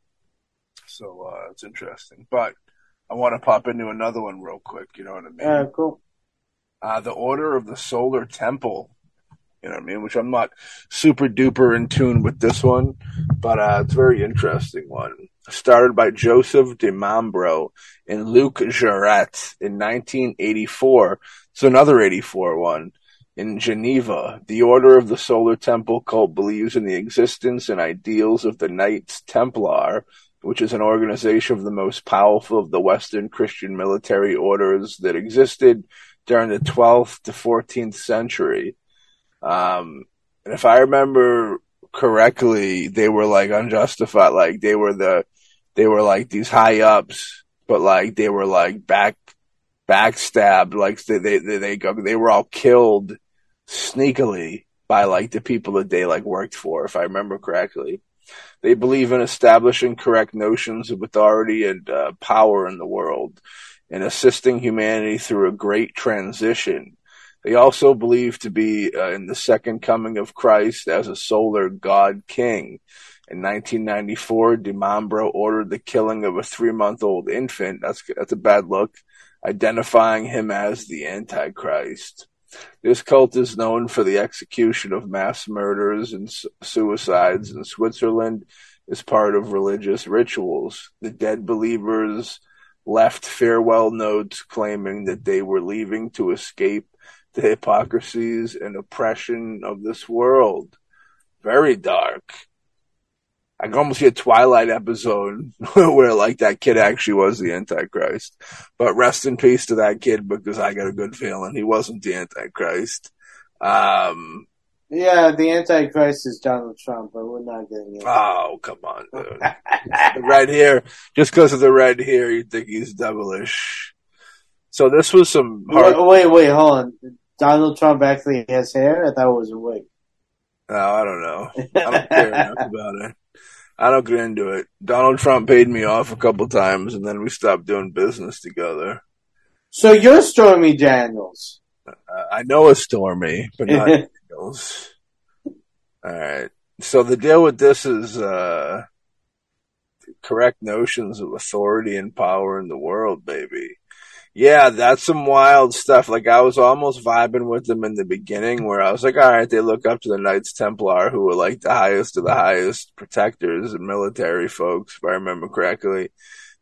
So it's interesting. But I want to pop into another one real quick. You know what I mean? Yeah, cool. The Order of the Solar Temple. You know what I mean? Which I'm not super duper in tune with this one, but it's a very interesting one. Started by Joseph Di Mambro and Luke Jarrett in 1984. It's another 84 one. In Geneva, the Order of the Solar Temple cult believes in the existence and ideals of the Knights Templar, which is an organization of the most powerful of the Western Christian military orders that existed during the 12th to 14th century. And if I remember correctly, they were like unjustified, like they were like these high ups, but like they were like backstabbed, like they were all killed sneakily by like the people that they like worked for. If I remember correctly, they believe in establishing correct notions of authority and power in the world, and assisting humanity through a great transition. They also believe to be in the second coming of Christ as a solar god king. In 1994, Di Mambro ordered the killing of a 3-month-old infant. That's a bad look. Identifying him as the Antichrist. This cult is known for the execution of mass murders and suicides in Switzerland as part of religious rituals. The dead believers left farewell notes claiming that they were leaving to escape the hypocrisies and oppression of this world. very dark. I can almost see a Twilight episode where, like, that kid actually was the Antichrist. But rest in peace to that kid, because I got a good feeling he wasn't the Antichrist. Yeah, the Antichrist is Donald Trump, but we're not getting it. Oh, come on, dude. The red hair. Just because of the red hair, you think he's devilish. So this was some... Wait, hold on. Donald Trump actually has hair? I thought it was a wig. Oh, I don't know. I don't care enough about it. I don't get into it. Donald Trump paid me off a couple times, and then we stopped doing business together. So you're Stormy Daniels. I know a Stormy, but not... All right. So the deal with this is correct notions of authority and power in the world, baby. Yeah, that's some wild stuff. Like, I was almost vibing with them in the beginning where I was like, all right, they look up to the Knights Templar, who were like the highest of the highest protectors and military folks, if I remember correctly.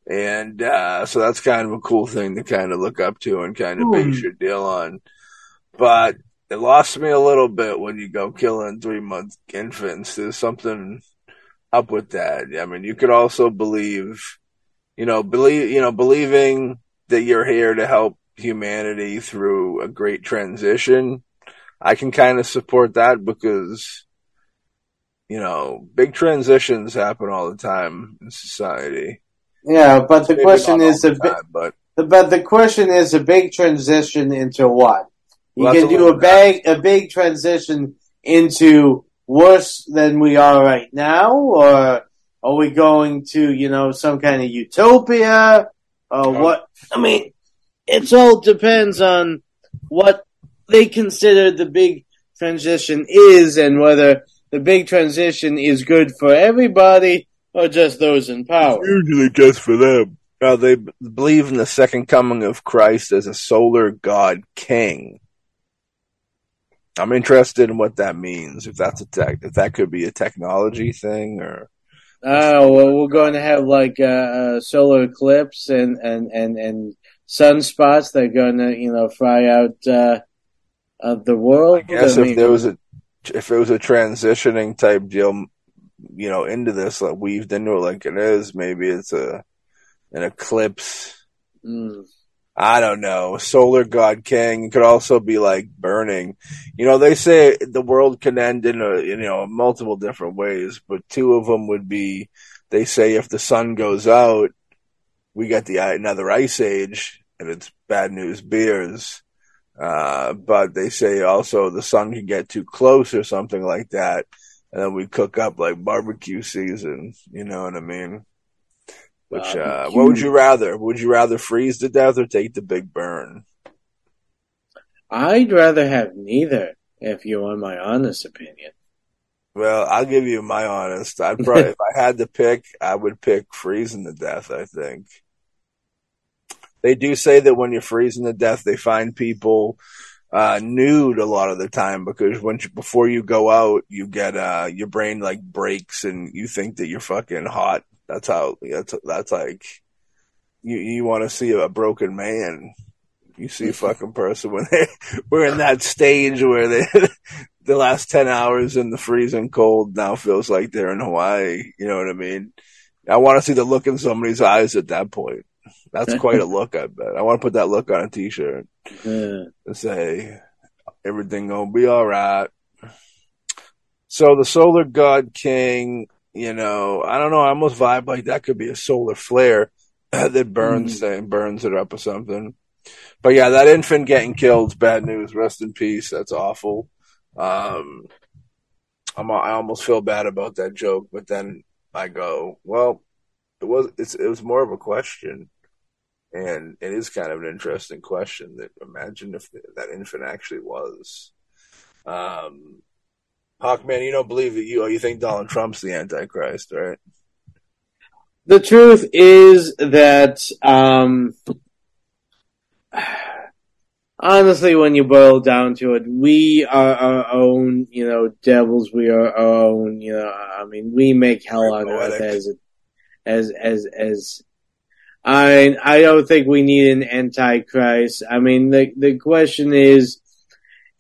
And so that's kind of a cool thing to kind of look up to and kind of base your deal on. But it lost me a little bit when you go killing 3-month infants. There's something up with that. I mean, you could also believing that you're here to help humanity through a great transition. I can kind of support that because, you know, big transitions happen all the time in society. Yeah, but the question is a big transition into what? You can do a big transition into worse than we are right now, or are we going to, you know, some kind of utopia, or what? I mean, it all depends on what they consider the big transition is, and whether the big transition is good for everybody or just those in power. It's usually just for them. Now, they believe in the second coming of Christ as a solar god king. I'm interested in what that means. If that's if that could be a technology thing, or well, we're going to have like a solar eclipse and sunspots that are going to fry out of the world. I guess if it was a transitioning type deal, into this, like weaved into it, like it is. Maybe it's an eclipse. Mm. I don't know. Solar god king. It could also be like burning. You know, they say the world can end in multiple different ways, but two of them would be, they say if the sun goes out, we get another ice age, and it's bad news bears. But they say also the sun can get too close or something like that, and then we cook up like barbecue season. You know what I mean? Which, what would you rather? Would you rather freeze to death or take the big burn? I'd rather have neither, if you want my honest opinion. Well, I'll give you my honest. I'd probably, if I had to pick, I would pick freezing to death, I think. They do say that when you're freezing to death, they find people nude a lot of the time, because before you go out, you get your brain like breaks and you think that you're fucking hot. That's like you want to see a broken man. You see a fucking person when we're in that stage where the last 10 hours in the freezing cold now feels like they're in Hawaii. You know what I mean? I want to see the look in somebody's eyes at that point. That's quite a look, I bet. I want to put that look on a T-shirt and say everything gonna be all right. So the solar god king. I don't know. I almost vibe like that could be a solar flare that burns it up or something. But yeah, that infant getting killed's bad news. Rest in peace. That's awful. I almost feel bad about that joke, but then I go, well, it was more of a question, and it is kind of an interesting question. That imagine if that infant actually was. Hawkman, you don't believe that you think Donald Trump's the Antichrist, right? The truth is that, honestly, when you boil down to it, we are our own, devils. We are our own, we make hell on earth as. I don't think we need an Antichrist. I mean, the question is,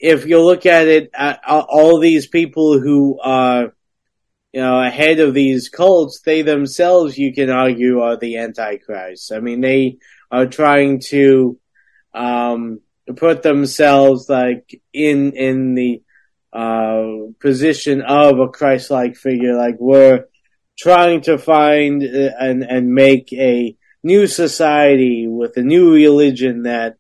if you look at it, all these people who are, you know, ahead of these cults, they themselves, you can argue, are the Antichrist. I mean, they are trying to put themselves like in the position of a Christ-like figure. Like, we're trying to find and make a new society with a new religion that,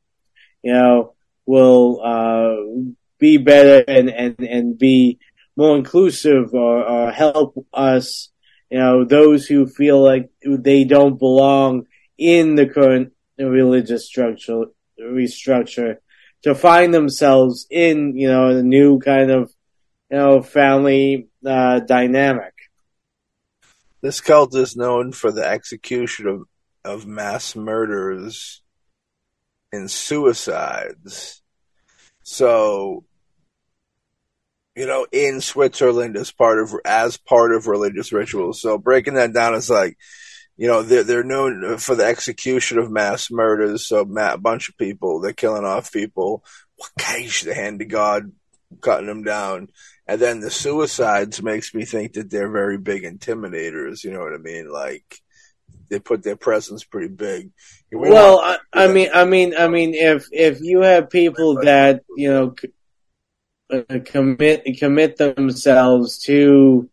you know, will be better and be more inclusive or help us, you know, those who feel like they don't belong in the current religious restructure, to find themselves in, you know, a new kind of, you know, family dynamic. This cult is known for the execution of mass murders and suicides. So, you know, in Switzerland as part of religious rituals. So breaking that down is like, you know, they're known for the execution of mass murders. So a bunch of people, they're killing off people. The hand to God, cutting them down. And then the suicides makes me think that they're very big intimidators. You know what I mean? Like, they put their presence pretty big. Well, I mean, if you have people that, you know, commit themselves to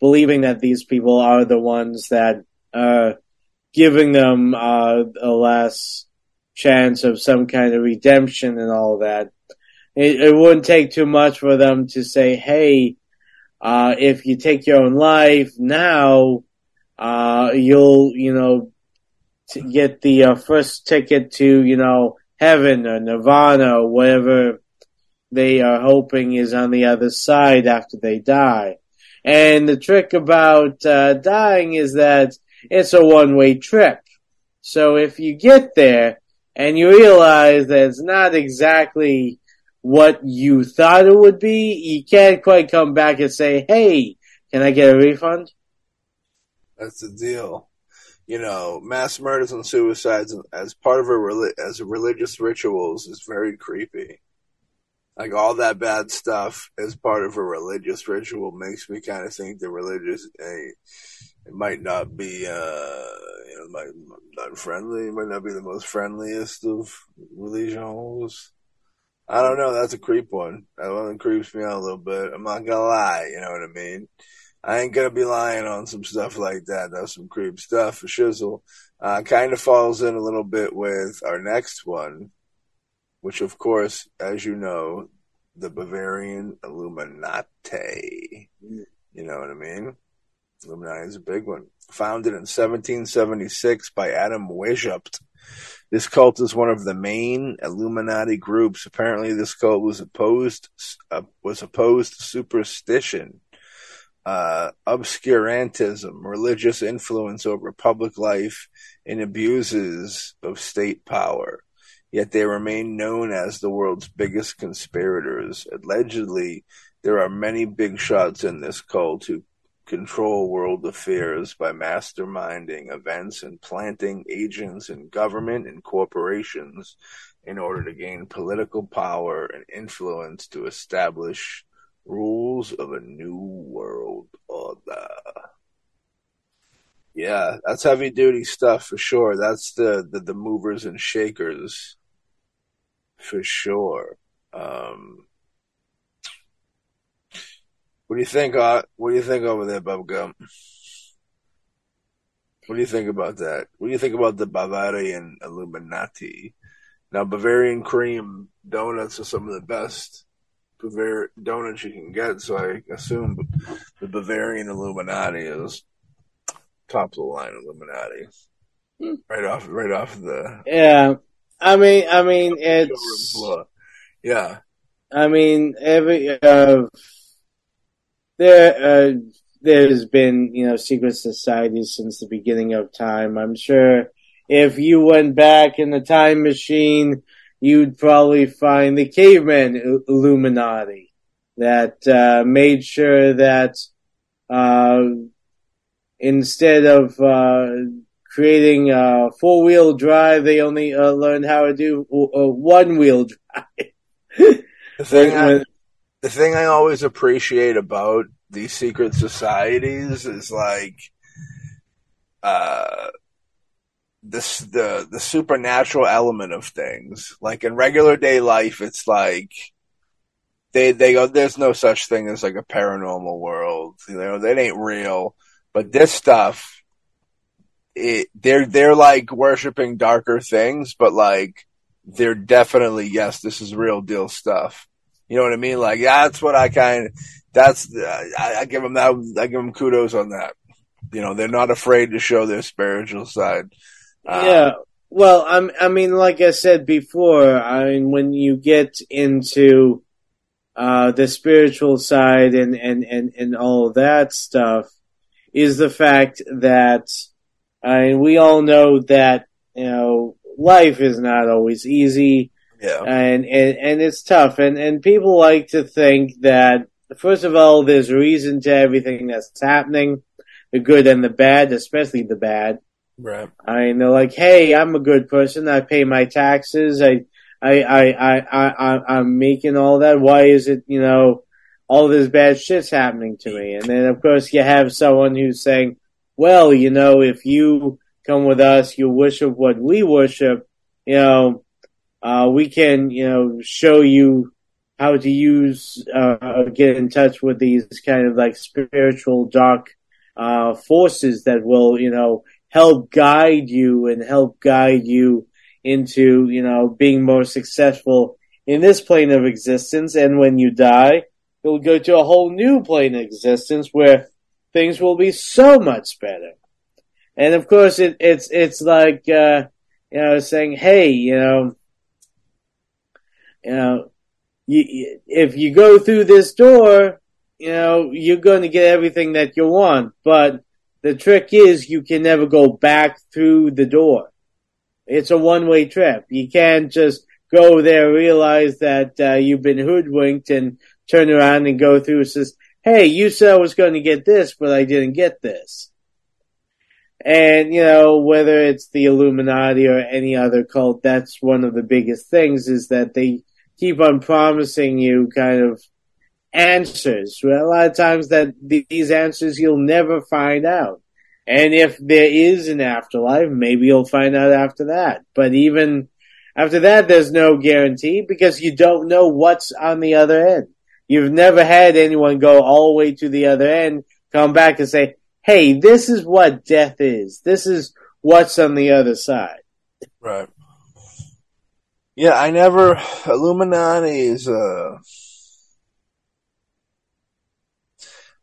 believing that these people are the ones that are giving them a last chance of some kind of redemption and all that, it wouldn't take too much for them to say, hey, if you take your own life now, you'll, you know, get the first ticket to, you know, heaven or nirvana or whatever they are hoping is on the other side after they die. And the trick about dying is that it's a one-way trip. So if you get there and you realize that it's not exactly what you thought it would be, you can't quite come back and say, hey, can I get a refund? That's the deal. You know, mass murders and suicides as part of as religious rituals is very creepy. Like, all that bad stuff as part of a religious ritual makes me kind of think the religious, it might not be, you know, might not friendly. It might not be the most friendliest of religions. I don't know. That's a creep one. That one creeps me out a little bit. I'm not gonna lie. You know what I mean? I ain't gonna be lying on some stuff like that. That's some creep stuff for shizzle. Kind of falls in a little bit with our next one, which, of course, as you know, the Bavarian Illuminati. You know what I mean? Illuminati is a big one. Founded in 1776 by Adam Weishaupt. This cult is one of the main Illuminati groups. Apparently, this cult was opposed to superstition, obscurantism, religious influence over public life, and abuses of state power. Yet they remain known as the world's biggest conspirators. Allegedly, there are many big shots in this cult who control world affairs by masterminding events and planting agents in government and corporations in order to gain political power and influence to establish rules of a new world order. Yeah, that's heavy-duty stuff for sure. That's the movers and shakers for sure. What do you think? What do you think over there, Bubblegum? What do you think about that? What do you think about the Bavarian Illuminati? Now, Bavarian cream donuts are some of the best donuts you can get, so I assume the Bavarian Illuminati is top of the line Illuminati. Right off the. Yeah, I mean, it's. Floor. Yeah, I mean, every. There's been, you know, secret societies since the beginning of time. I'm sure if you went back in the time machine, you'd probably find the caveman Illuminati that made sure that instead of creating a four-wheel drive, they only learned how to do a one-wheel drive. The thing I always appreciate about these secret societies is like the supernatural element of things. Like in regular day life, it's like they go, there's no such thing as like a paranormal world. You know, that ain't real. But this stuff, they're like worshiping darker things, but like they're definitely, yes, this is real deal stuff. You know what I mean? Like that's what I kind of, that's I give them that. I give them kudos on that. You know, they're not afraid to show their spiritual side. Yeah. Well, I mean, like I said before, I mean, when you get into the spiritual side and all that stuff, is the fact that I mean, we all know that, you know, life is not always easy. Yeah. And it's tough. And people like to think that, first of all, there's a reason to everything that's happening, the good and the bad, especially the bad. Right. I mean, they're like, hey, I'm a good person. I pay my taxes. I'm making all that. Why is it, you know, all this bad shit's happening to me? And then, of course, you have someone who's saying, well, you know, if you come with us, you worship what we worship, you know, we can, you know, show you how to use, get in touch with these kind of like spiritual dark, forces that will, you know, help guide you and help guide you into, you know, being more successful in this plane of existence. And when you die, you'll go to a whole new plane of existence where things will be so much better. And of course, it's like, you know, saying, hey, you know, if you go through this door, you know, you're going to get everything that you want. But the trick is you can never go back through the door. It's a one-way trip. You can't just go there, realize that you've been hoodwinked, and turn around and go through. It says, hey, you said I was going to get this, but I didn't get this. And, you know, whether it's the Illuminati or any other cult, that's one of the biggest things is that they keep on promising you kind of answers. Well, a lot of times that these answers you'll never find out. And if there is an afterlife, maybe you'll find out after that. But even after that, there's no guarantee because you don't know what's on the other end. You've never had anyone go all the way to the other end, come back and say, hey, this is what death is. This is what's on the other side. Right. Yeah, I never... Illuminati is...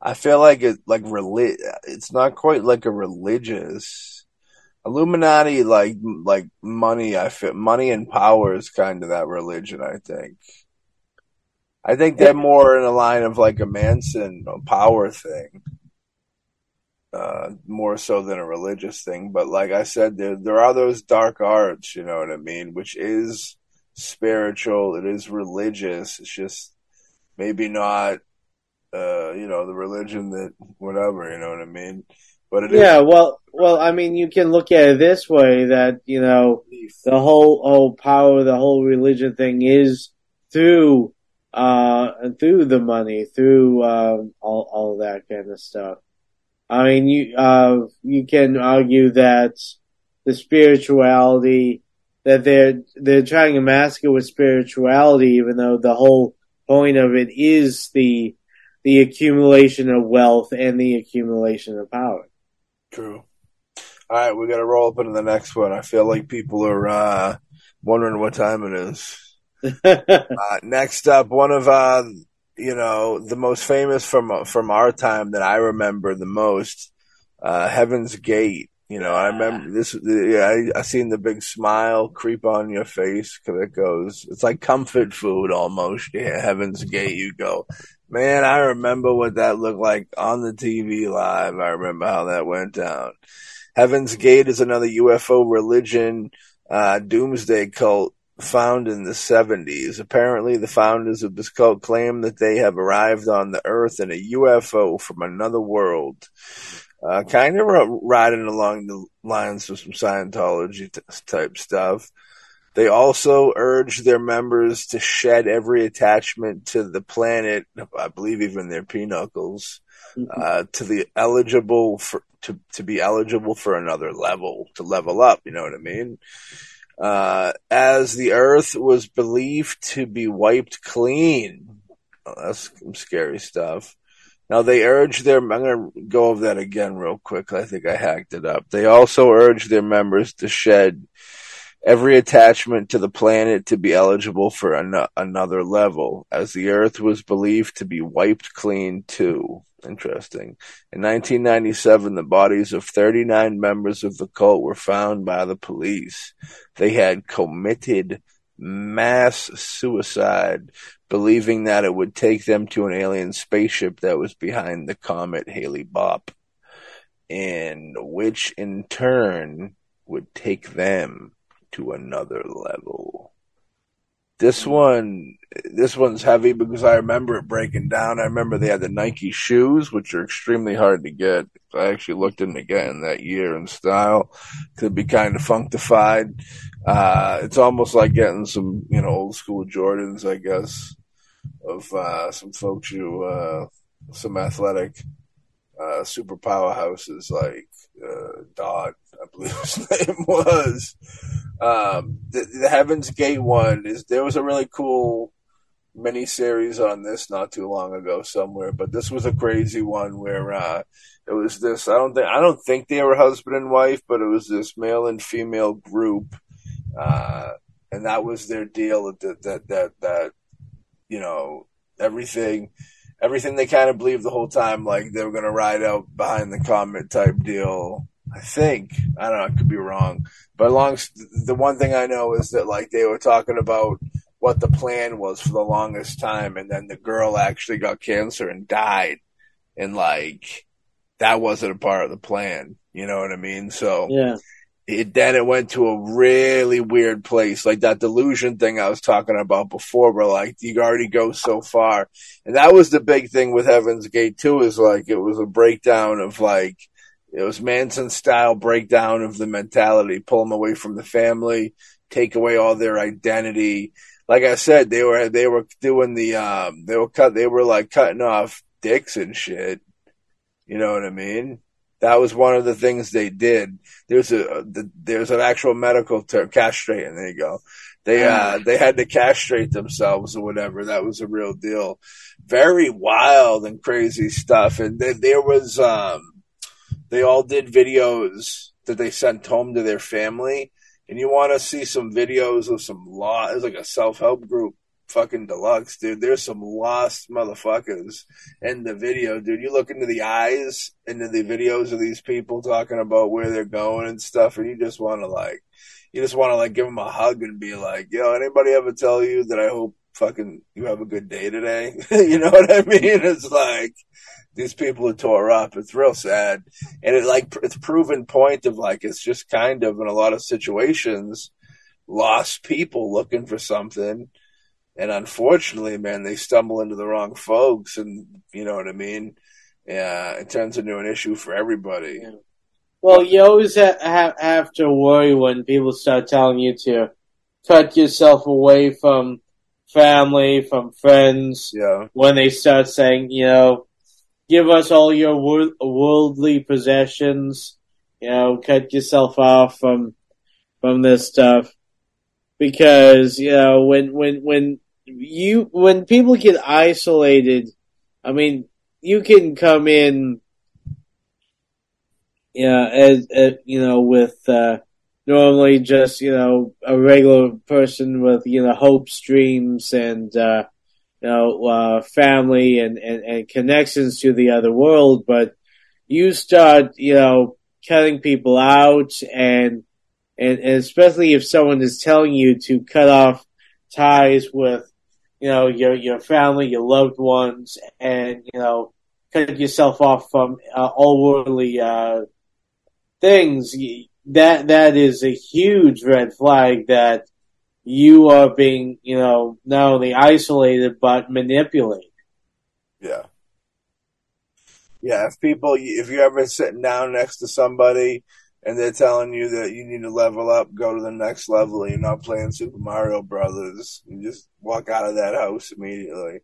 I feel like it, like it's not quite like a religious Illuminati, like money. I feel money and power is kind of that religion. I think they're more in the line of like a Manson power thing, more so than a religious thing. But like I said, there are those dark arts. You know what I mean? Which is spiritual. It is religious. It's just maybe not. You know, the religion that whatever, you know what I mean? But it is. Well, I mean, you can look at it this way that, you know, the whole power, the whole religion thing is through the money, through all that kind of stuff. I mean, you can argue that the spirituality, that they're trying to mask it with spirituality, even though the whole point of it is the accumulation of wealth and the accumulation of power. True. All right, we got to roll up into the next one. I feel like people are wondering what time it is. Next up, one of you know, the most famous from our time that I remember the most, Heaven's Gate. You know, I remember this. Yeah, I seen the big smile creep on your face because it goes. It's like comfort food almost. Yeah, Heaven's Gate. You go. Man, I remember what that looked like on the TV live. I remember how that went down. Heaven's Gate is another UFO religion doomsday cult found in the 70s. Apparently, the founders of this cult claim that they have arrived on the Earth in a UFO from another world. Kind of riding along the lines of some Scientology type stuff. They also urge their members to shed every attachment to the planet, I believe even their peenuckles, to be eligible for another level, to level up, you know what I mean? As the Earth was believed to be wiped clean. Oh, that's some scary stuff. Now, they urge their... I'm going to go over that again real quick. I think I hacked it up. They also urge their members to shed every attachment to the planet to be eligible for another level, as the Earth was believed to be wiped clean, too. Interesting. In 1997, the bodies of 39 members of the cult were found by the police. They had committed mass suicide, believing that it would take them to an alien spaceship that was behind the comet Halley-Bopp, and which in turn would take them to another level. This one's heavy because I remember it breaking down. I remember they had the Nike shoes, which are extremely hard to get. I actually looked into getting that year in style. Could be kind of functified. It's almost like getting some, old school Jordans, I guess, of some folks who, some athletic super powerhouses like Dodd, I believe his name was. The Heaven's Gate one is, there was a really cool mini-series on this not too long ago somewhere, but this was a crazy one where it was this, I don't think they were husband and wife, but it was this male and female group, and that was their deal, that everything they kind of believed the whole time, like they were going to ride out behind the comet type deal. I think, I don't know, I could be wrong, but the one thing I know is that like they were talking about what the plan was for the longest time, and then the girl actually got cancer and died, and like that wasn't a part of the plan, you know what I mean? So yeah, it went to a really weird place, like that delusion thing I was talking about before, where like you already go so far, and that was the big thing with Heaven's Gate too, is like it was a breakdown of like. It was Manson-style breakdown of the mentality, pull them away from the family, take away all their identity. Like I said, they were doing the cutting off dicks and shit. You know what I mean? That was one of the things they did. There's an actual medical term, castrating. There you go. They had to castrate themselves or whatever. That was a real deal. Very wild and crazy stuff. And there was they all did videos that they sent home to their family, and you want to see some videos of some lost. It's like a self-help group, fucking deluxe, dude. There's some lost motherfuckers in the video, dude. You look into the eyes, into the videos of these people talking about where they're going and stuff, and you just want to give them a hug and be like, yo, anybody ever tell you that I hope fucking you have a good day today? You know what I mean? It's like, these people who tore up, it's real sad. And it's proven point of like, it's just kind of in a lot of situations, lost people looking for something. And unfortunately, man, they stumble into the wrong folks. And you know what I mean? Yeah, it turns into an issue for everybody. Yeah. Well, you always have to worry when people start telling you to cut yourself away from family, from friends. Yeah. When they start saying, give us all your worldly possessions, cut yourself off from this stuff, because when people get isolated, I mean, you can come in, with normally just a regular person with hopes, dreams, and family and connections to the other world, but you start, cutting people out and especially if someone is telling you to cut off ties with, your family, your loved ones, and, cut yourself off from all worldly, things, that is a huge red flag that you are being, not only isolated, but manipulated. Yeah. Yeah, if you're ever sitting down next to somebody and they're telling you that you need to level up, go to the next level. You're not playing Super Mario Brothers. You just walk out of that house immediately.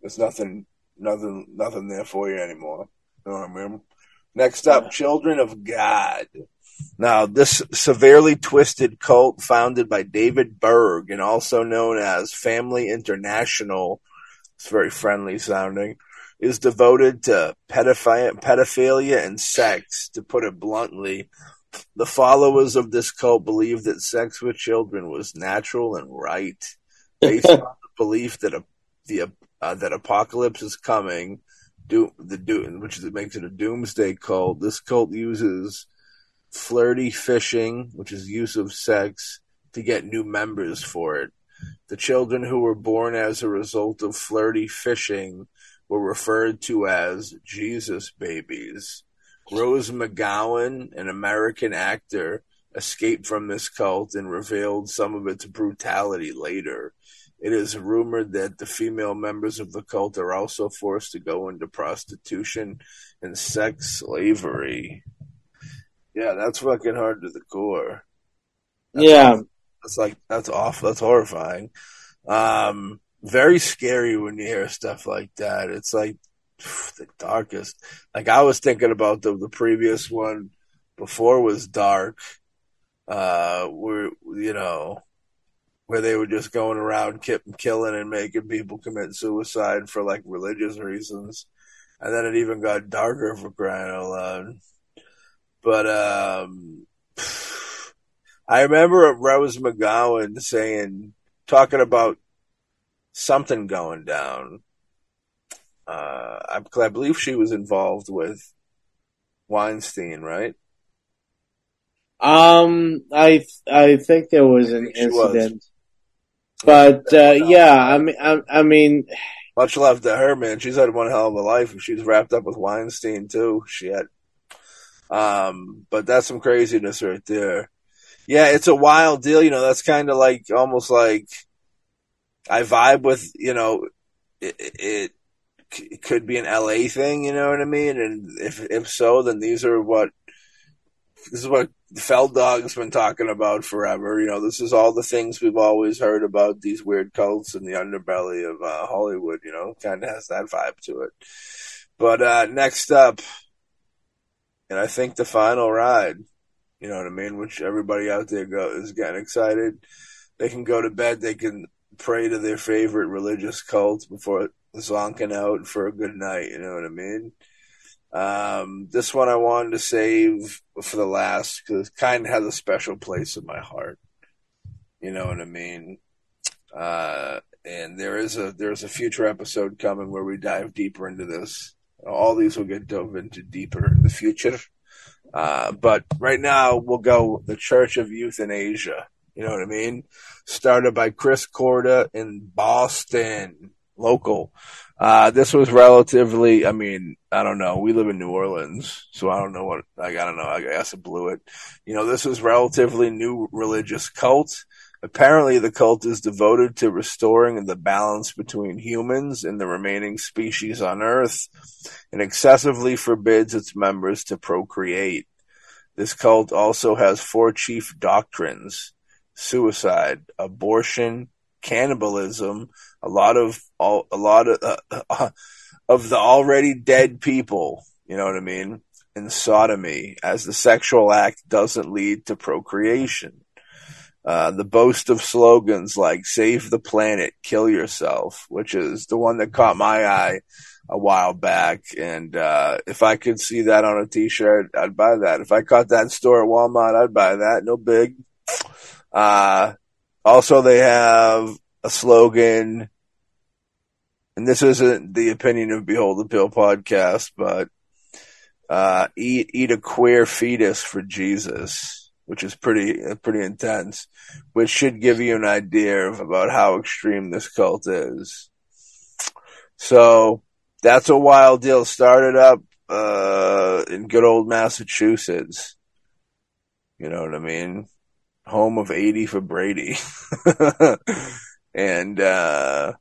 There's nothing there for you anymore. You know what I mean? Next up, Children of God. Now, this severely twisted cult founded by David Berg and also known as Family International, it's very friendly sounding, is devoted to pedophilia and sex. To put it bluntly, the followers of this cult believed that sex with children was natural and right, based on the belief that that apocalypse is coming, which makes it a doomsday cult. This cult uses flirty fishing, which is use of sex, to get new members for it. The children who were born as a result of flirty fishing were referred to as Jesus babies. Rose McGowan, an American actor, escaped from this cult and revealed some of its brutality later. It is rumored that the female members of the cult are also forced to go into prostitution and sex slavery. Yeah, that's fucking hard to the core. That's awful. That's horrifying. Very scary when you hear stuff like that. It's like the darkest. Like I was thinking about the previous one before was dark. Where they were just going around killing and making people commit suicide for like religious reasons. And then it even got darker for crying out loud. But I remember Rose McGowan talking about something going down. I believe she was involved with Weinstein, right? I think there was an incident, but I mean, much love to her, man. She's had one hell of a life, and she's wrapped up with Weinstein too. Shit. But that's some craziness right there. Yeah, it's a wild deal. You know, that's kind of like almost like I vibe with. You know, it could be an LA thing. You know what I mean? And if so, then this is what Feldog's been talking about forever. You know, this is all the things we've always heard about these weird cults and the underbelly of Hollywood, you know, kind of has that vibe to it. But next up, and I think the final ride, you know what I mean, which everybody out there is getting excited. They can go to bed. They can pray to their favorite religious cults before zonking out for a good night. You know what I mean? This one I wanted to save for the last because it kind of has a special place in my heart. You know what I mean? And there's a future episode coming where we dive deeper into this. All these will get dove into deeper in the future. But right now we'll go the Church of Euthanasia. You know what I mean? Started by Chris Corda in Boston. Local. This was relatively, I mean, I don't know. We live in New Orleans, so I don't know what, like, I don't know. I guess it blew it. You know, this was relatively new religious cult. Apparently, the cult is devoted to restoring the balance between humans and the remaining species on Earth and excessively forbids its members to procreate. This cult also has four chief doctrines: suicide, abortion, cannibalism, a lot of the already dead people, you know what I mean, and sodomy, as the sexual act doesn't lead to procreation. The boast of slogans like "Save the Planet, Kill Yourself," which is the one that caught my eye a while back, and if I could see that on a t-shirt, I'd buy that. If I caught that in store at Walmart, I'd buy that, no big. Also, they have a slogan, and this isn't the opinion of Behold the Pale Podcast, but eat a queer fetus for Jesus, which is pretty intense, which should give you an idea about how extreme this cult is. So that's a wild deal. Started up in good old Massachusetts. You know what I mean? Home of 80 for Brady. And it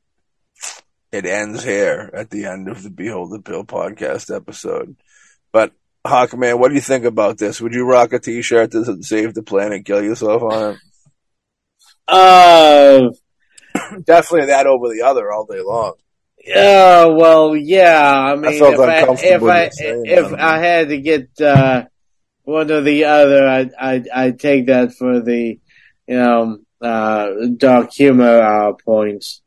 ends here at the end of the Behold the Pill podcast episode. But Huck, man, what do you think about this? Would you rock a t-shirt that doesn't save the planet, kill yourself on it? Definitely that over the other all day long. Yeah, well, yeah. I mean, I felt uncomfortable if I had to get one or the other, I'd take that for the dark humor points.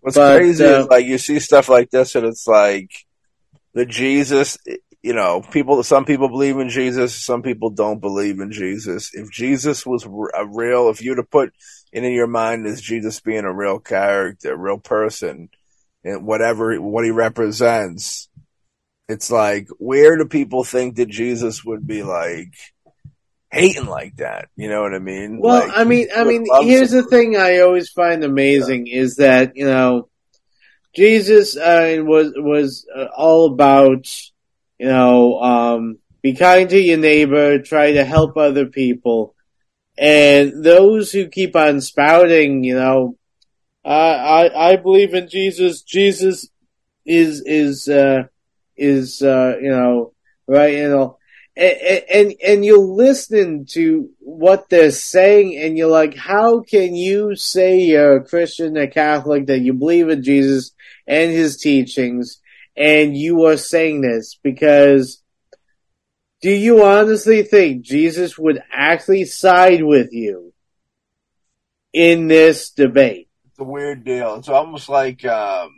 What's crazy is like you see stuff like this, and it's like the Jesus. You know, people. Some people believe in Jesus. Some people don't believe in Jesus. If Jesus was a real, if you'd have put it in your mind as Jesus being a real character, a real person. And whatever, what he represents, it's like, where do people think that Jesus would be like hating like that? You know what I mean? Well, like, I mean, here's the thing I always find amazing is that, Jesus was all about, be kind to your neighbor, try to help other people. And those who keep on spouting, I believe in Jesus. Jesus is right, and you listen to what they're saying, and you're like, how can you say you're a Christian, a Catholic, that you believe in Jesus and his teachings, and you are saying this? Because do you honestly think Jesus would actually side with you in this debate? It's a weird deal. It's almost like to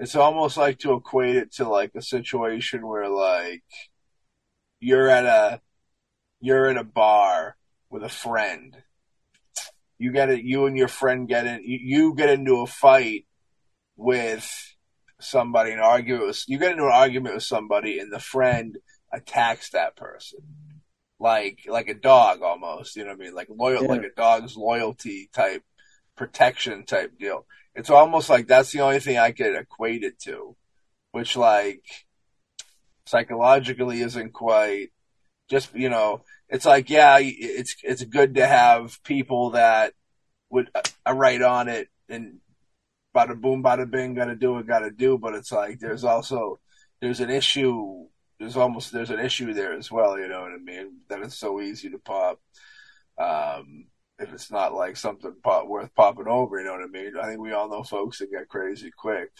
equate it to like a situation where like you're at a bar with a friend. You and your friend get into a fight with somebody and you get into an argument with somebody, and the friend attacks that person. Like a dog almost, you know what I mean? Like loyal, yeah. Like a dog's loyalty type. Protection type deal. It's almost like that's the only thing I could equate it to, which like psychologically isn't quite just, it's like, yeah, it's good to have people that would write on it and bada boom, bada bing, gotta do what gotta do. But it's like, there's an issue there as well. You know what I mean? That it's so easy to pop. If it's not like something worth popping over, you know what I mean? I think we all know folks that get crazy quick.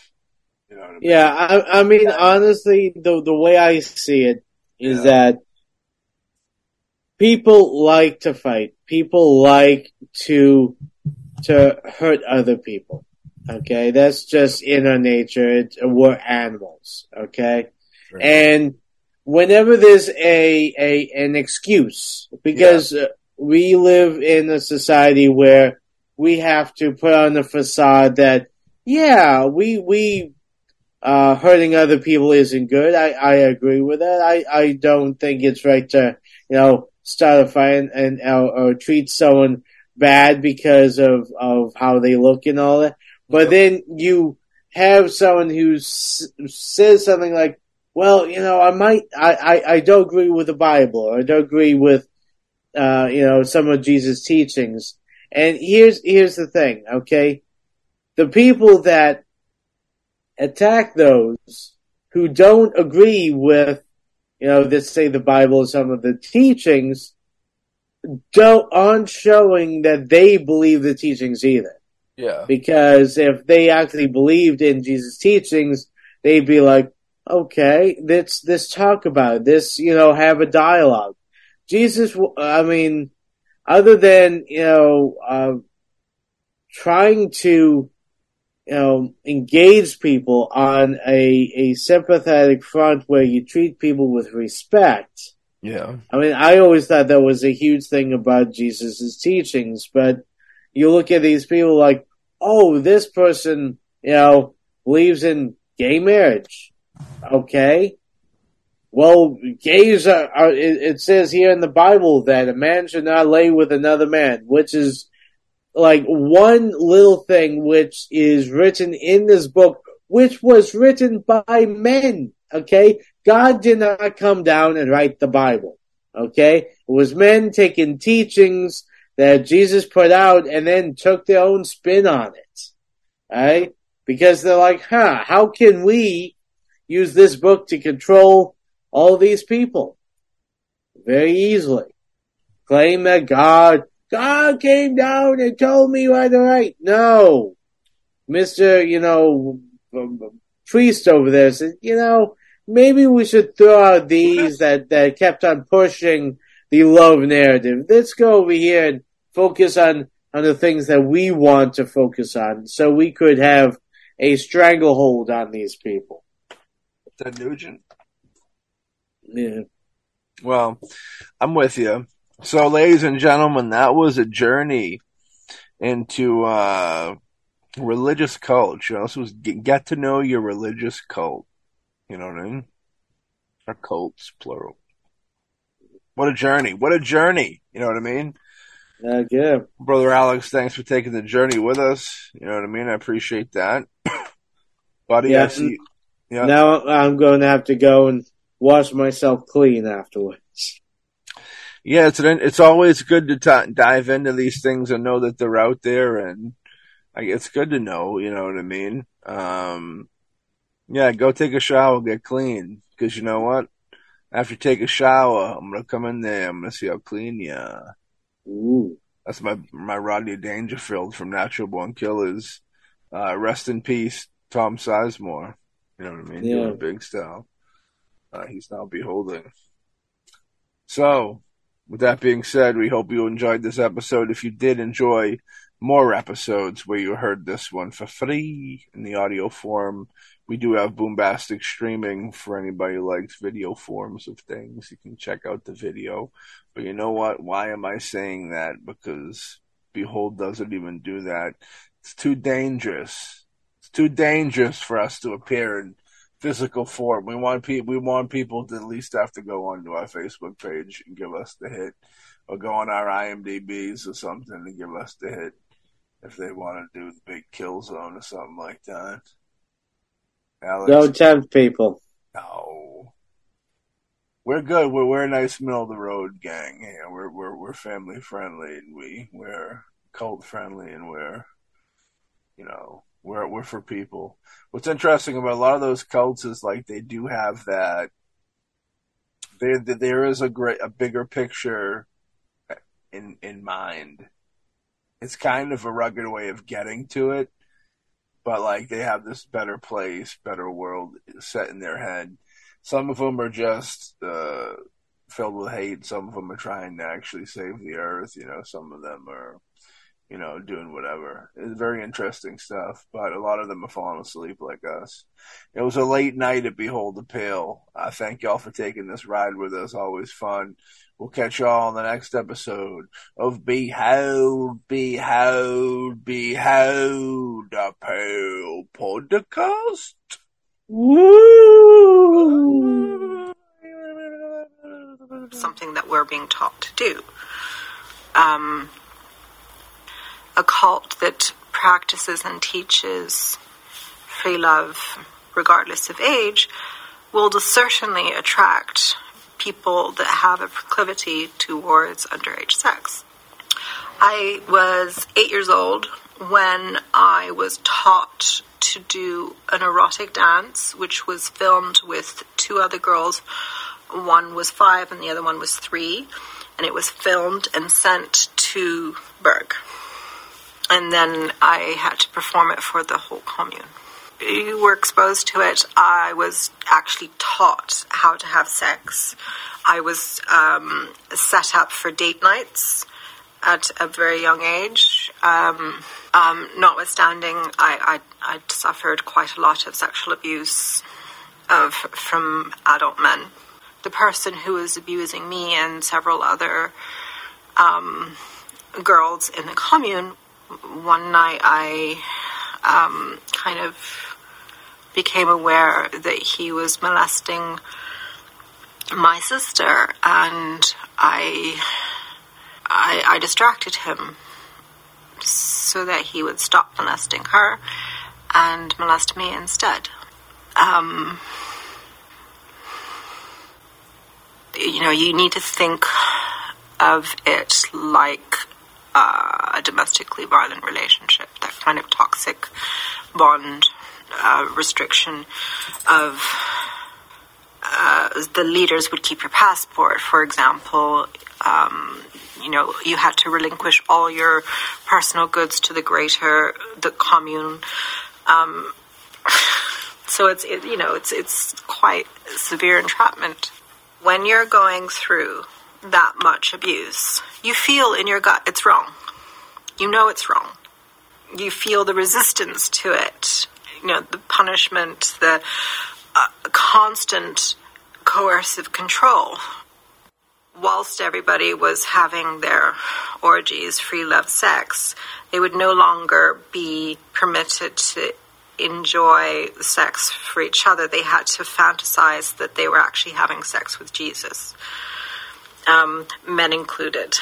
You know what I mean? Yeah, I mean, honestly, the way I see it is that people like to fight. People like to hurt other people. Okay, that's just in our nature. We're animals. Okay, right. And whenever there's an excuse, because. Yeah. We live in a society where we have to put on the facade that, yeah, we hurting other people isn't good. I agree with that. I don't think it's right to, start a fight or treat someone bad because of how they look and all that. But then you have someone who says something like, well, I don't agree with the Bible, or I don't agree with, some of Jesus' teachings. And here's the thing, okay? The people that attack those who don't agree with, let's say the Bible or some of the teachings, aren't showing that they believe the teachings either. Yeah. Because if they actually believed in Jesus' teachings, they'd be like, okay, let's talk about it. Let's, have a dialogue. Jesus, I mean, other than, trying to, engage people on a sympathetic front where you treat people with respect. Yeah. I mean, I always thought that was a huge thing about Jesus' teachings, but you look at these people like, oh, this person, believes in gay marriage. Okay. Well, gays are it says here in the Bible that a man should not lay with another man, which is like one little thing which is written in this book, which was written by men, okay? God did not come down and write the Bible, okay? It was men taking teachings that Jesus put out and then took their own spin on it, all right? Because they're like, how can we use this book to control all these people very easily. Claim that God came down and told me by the right. No. Mr., priest over there said, maybe we should throw out these that kept on pushing the love narrative. Let's go over here and focus on the things that we want to focus on so we could have a stranglehold on these people. Ted Nugent. Yeah. Well, I'm with you. So, ladies and gentlemen, that was a journey into religious culture. This was get to know your religious cult. You know what I mean? Or cults, plural. What a journey. What a journey. You know what I mean? Yeah. Brother Alex, thanks for taking the journey with us. You know what I mean? I appreciate that. Buddy, yeah. I see. Yeah. Now I'm going to have to go and wash myself clean afterwards. Yeah, it's always good to dive into these things and know that they're out there. And it's good to know. You know what I mean? Yeah, go take a shower, get clean. Because you know what? After you take a shower, I'm going to come in there. I'm going to see how clean you are. Ooh. That's my Rodney Dangerfield from Natural Born Killers. Rest in peace, Tom Sizemore. You know what I mean? Yeah. Doing big style. He's now beholding. So, with that being said, we hope you enjoyed this episode. If you did enjoy more episodes where you heard this one for free in the audio form, we do have Boombastic streaming for anybody who likes video forms of things. You can check out the video. But you know what? Why am I saying that? Because Behold doesn't even do that. It's too dangerous. It's too dangerous for us to appear in physical form. We want people to at least have to go onto our Facebook page and give us the hit. Or go on our IMDBs or something to give us the hit. If they want to do the big kill zone or something like that. Alex. Don't tempt people. No, we're good. We're a nice middle of the road gang. Yeah, we're family friendly, and we're cult friendly, and we're for people. What's interesting about a lot of those cults is like they do have that. There is a bigger picture in mind. It's kind of a rugged way of getting to it. But, they have this better place, better world set in their head. Some of them are just filled with hate. Some of them are trying to actually save the earth. Some of them are, doing whatever. It's very interesting stuff. But a lot of them are falling asleep like us. It was a late night at Behold the Pale. I thank y'all for taking this ride with us. Always fun. We'll catch y'all on the next episode of Behold the Pale Podcast. Woo! Something that we're being taught to do. A cult that practices and teaches free love, regardless of age, will certainly attract people that have a proclivity towards underage sex. I was 8 years old when I was taught to do an erotic dance, which was filmed with two other girls. One was 5 and the other one was 3, and it was filmed and sent to Berg. And then I had to perform it for the whole commune. You were exposed to it. I was actually taught how to have sex. I was set up for date nights at a very young age. Notwithstanding, I suffered quite a lot of sexual abuse from adult men. The person who was abusing me and several other girls in the commune, one night I kind of became aware that he was molesting my sister, and I distracted him so that he would stop molesting her and molest me instead. You need to think of it like a domestically violent relationship, that kind of toxic bond, restriction of the leaders would keep your passport, for example. You know, you had to relinquish all your personal goods to the commune. So it's quite severe entrapment. When you're going through that much abuse, you feel in your gut it's wrong. You know it's wrong. You feel the resistance to it. You know, the punishment, the constant coercive control. Whilst everybody was having their orgies, free love sex, they would no longer be permitted to enjoy sex for each other. They had to fantasize that they were actually having sex with Jesus, men included.